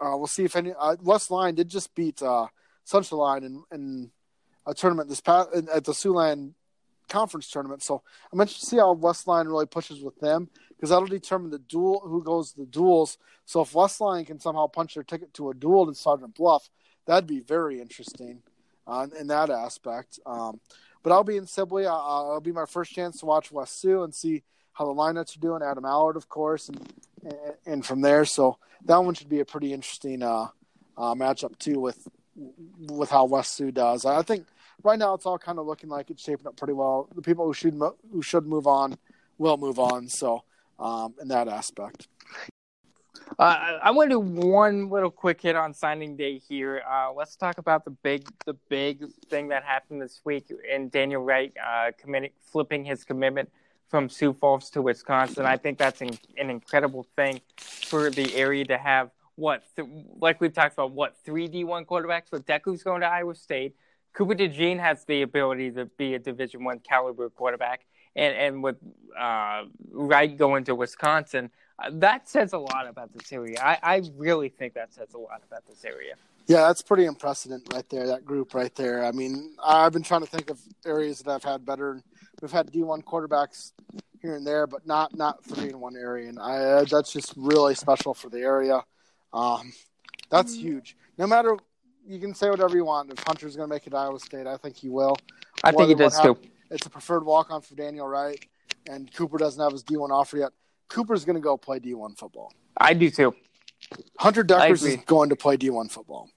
uh, we'll see if any uh, – West Lyon did just beat uh, Central Lyon in, in a tournament this past – at the Siouxland Conference Tournament. So I'm interested to see how West Lyon really pushes with them. Because that'll determine the duel, who goes to the duels. So if West Lyon can somehow punch their ticket to a duel in Sergeant Bluff, that'd be very interesting uh, in that aspect. Um, but I'll be in Sibley. Uh, I'll be my first chance to watch West Sioux and see how the lineups are doing. Adam Allard, of course, and and, and from there. So that one should be a pretty interesting uh, uh, matchup too with with how West Sioux does. I think right now it's all kind of looking like it's shaping up pretty well. The people who should mo- who should move on will move on. So. Um, in that aspect. Uh, I'm going to do one little quick hit on signing day here. Uh, let's talk about the big, the big thing that happened this week in Daniel Wright uh, committing, flipping his commitment from Sioux Falls to Wisconsin. I think that's an, an incredible thing for the area to have. What, th- like we've talked about, what three D one quarterbacks? But Deku's going to Iowa State. Cooper DeJean has the ability to be a Division One caliber quarterback, and and with uh, Wright going to Wisconsin. That says a lot about this area. I, I really think that says a lot about this area. Yeah, that's pretty unprecedented right there, that group right there. I mean, I've been trying to think of areas that I've had better. We've had D one quarterbacks here and there, but not not three in one area. And I, that's just really special for the area. Um, that's huge. No matter, you can say whatever you want. If Hunter's going to make it to Iowa State, I think he will. I More think he does happened, too. It's a preferred walk-on for Daniel Wright, and Cooper doesn't have his D one offer yet. Cooper's going to go play D one football. I do too. Hunter Deckers is going to play D one football.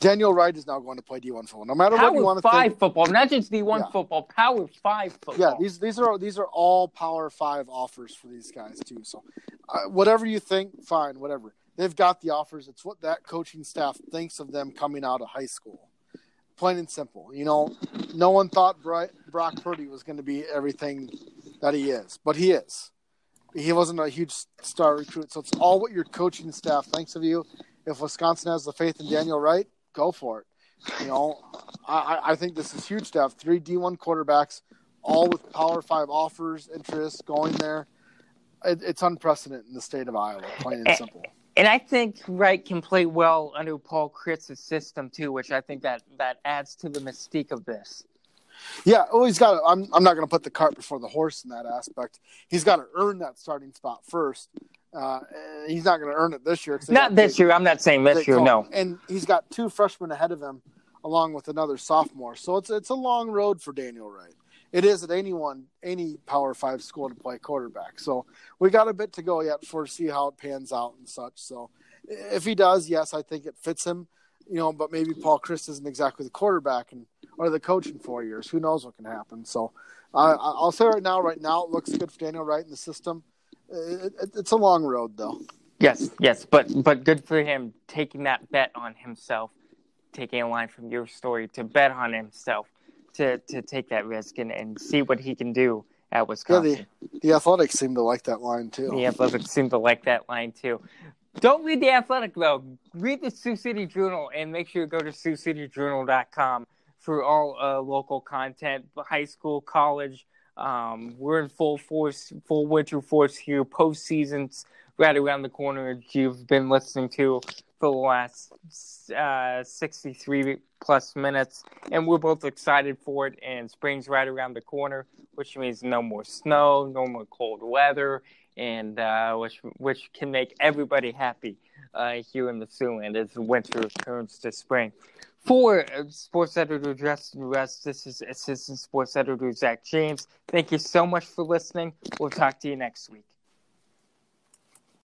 Daniel Wright is now going to play D one football. No matter Power what you want to think. Power five football, not just D one yeah. football, Power five football. Yeah, these these are these are all Power five offers for these guys too. So uh, whatever you think, fine, whatever. They've got the offers. It's what that coaching staff thinks of them coming out of high school. Plain and simple. You know, no one thought Bright, Brock Purdy was going to be everything that he is, but he is. He wasn't a huge star recruit, so it's all what your coaching staff thinks of you. If Wisconsin has the faith in Daniel Wright, go for it. You know, I, I think this is huge to have three D one quarterbacks, all with Power Five offers, interest going there. It, it's unprecedented in the state of Iowa, plain and simple. And I think Wright can play well under Paul Kritz's system too, which I think that, that adds to the mystique of this. Yeah, well, he's got to, I'm, I'm not going to put the cart before the horse in that aspect. He's got to earn that starting spot first. Uh, he's not going to earn it this year. Not this year. I'm not saying this year, no. And he's got two freshmen ahead of him along with another sophomore. So it's it's a long road for Daniel Wright. It is at anyone, any Power five school to play quarterback. So we got a bit to go yet for see how it pans out and such. So if he does, yes, I think it fits him. You know, but maybe Paul Chryst isn't exactly the quarterback and or the coach in four years. Who knows what can happen? So uh, I'll say right now, right now, it looks good for Daniel Wright in the system. It, it, it's a long road, though. Yes, yes, but but good for him taking that bet on himself, taking a line from your story to bet on himself, to, to take that risk and, and see what he can do at Wisconsin. Yeah, the, the Athletics seem to like that line, too. The Athletics seem to like that line, too. Don't read The Athletic, though. Read the Sioux City Journal, and make sure you go to Sioux City Journal dot com for all uh, local content, high school, college. Um, we're in full force, full winter force here. Postseason's right around the corner. You've been listening to for the last uh, sixty-three plus minutes, and we're both excited for it. And spring's right around the corner, which means no more snow, no more cold weather. And uh, which which can make everybody happy uh, here in the Siouxland as winter turns to spring. For sports editor Justin Russ, this is assistant sports editor Zach James. Thank you so much for listening. We'll talk to you next week.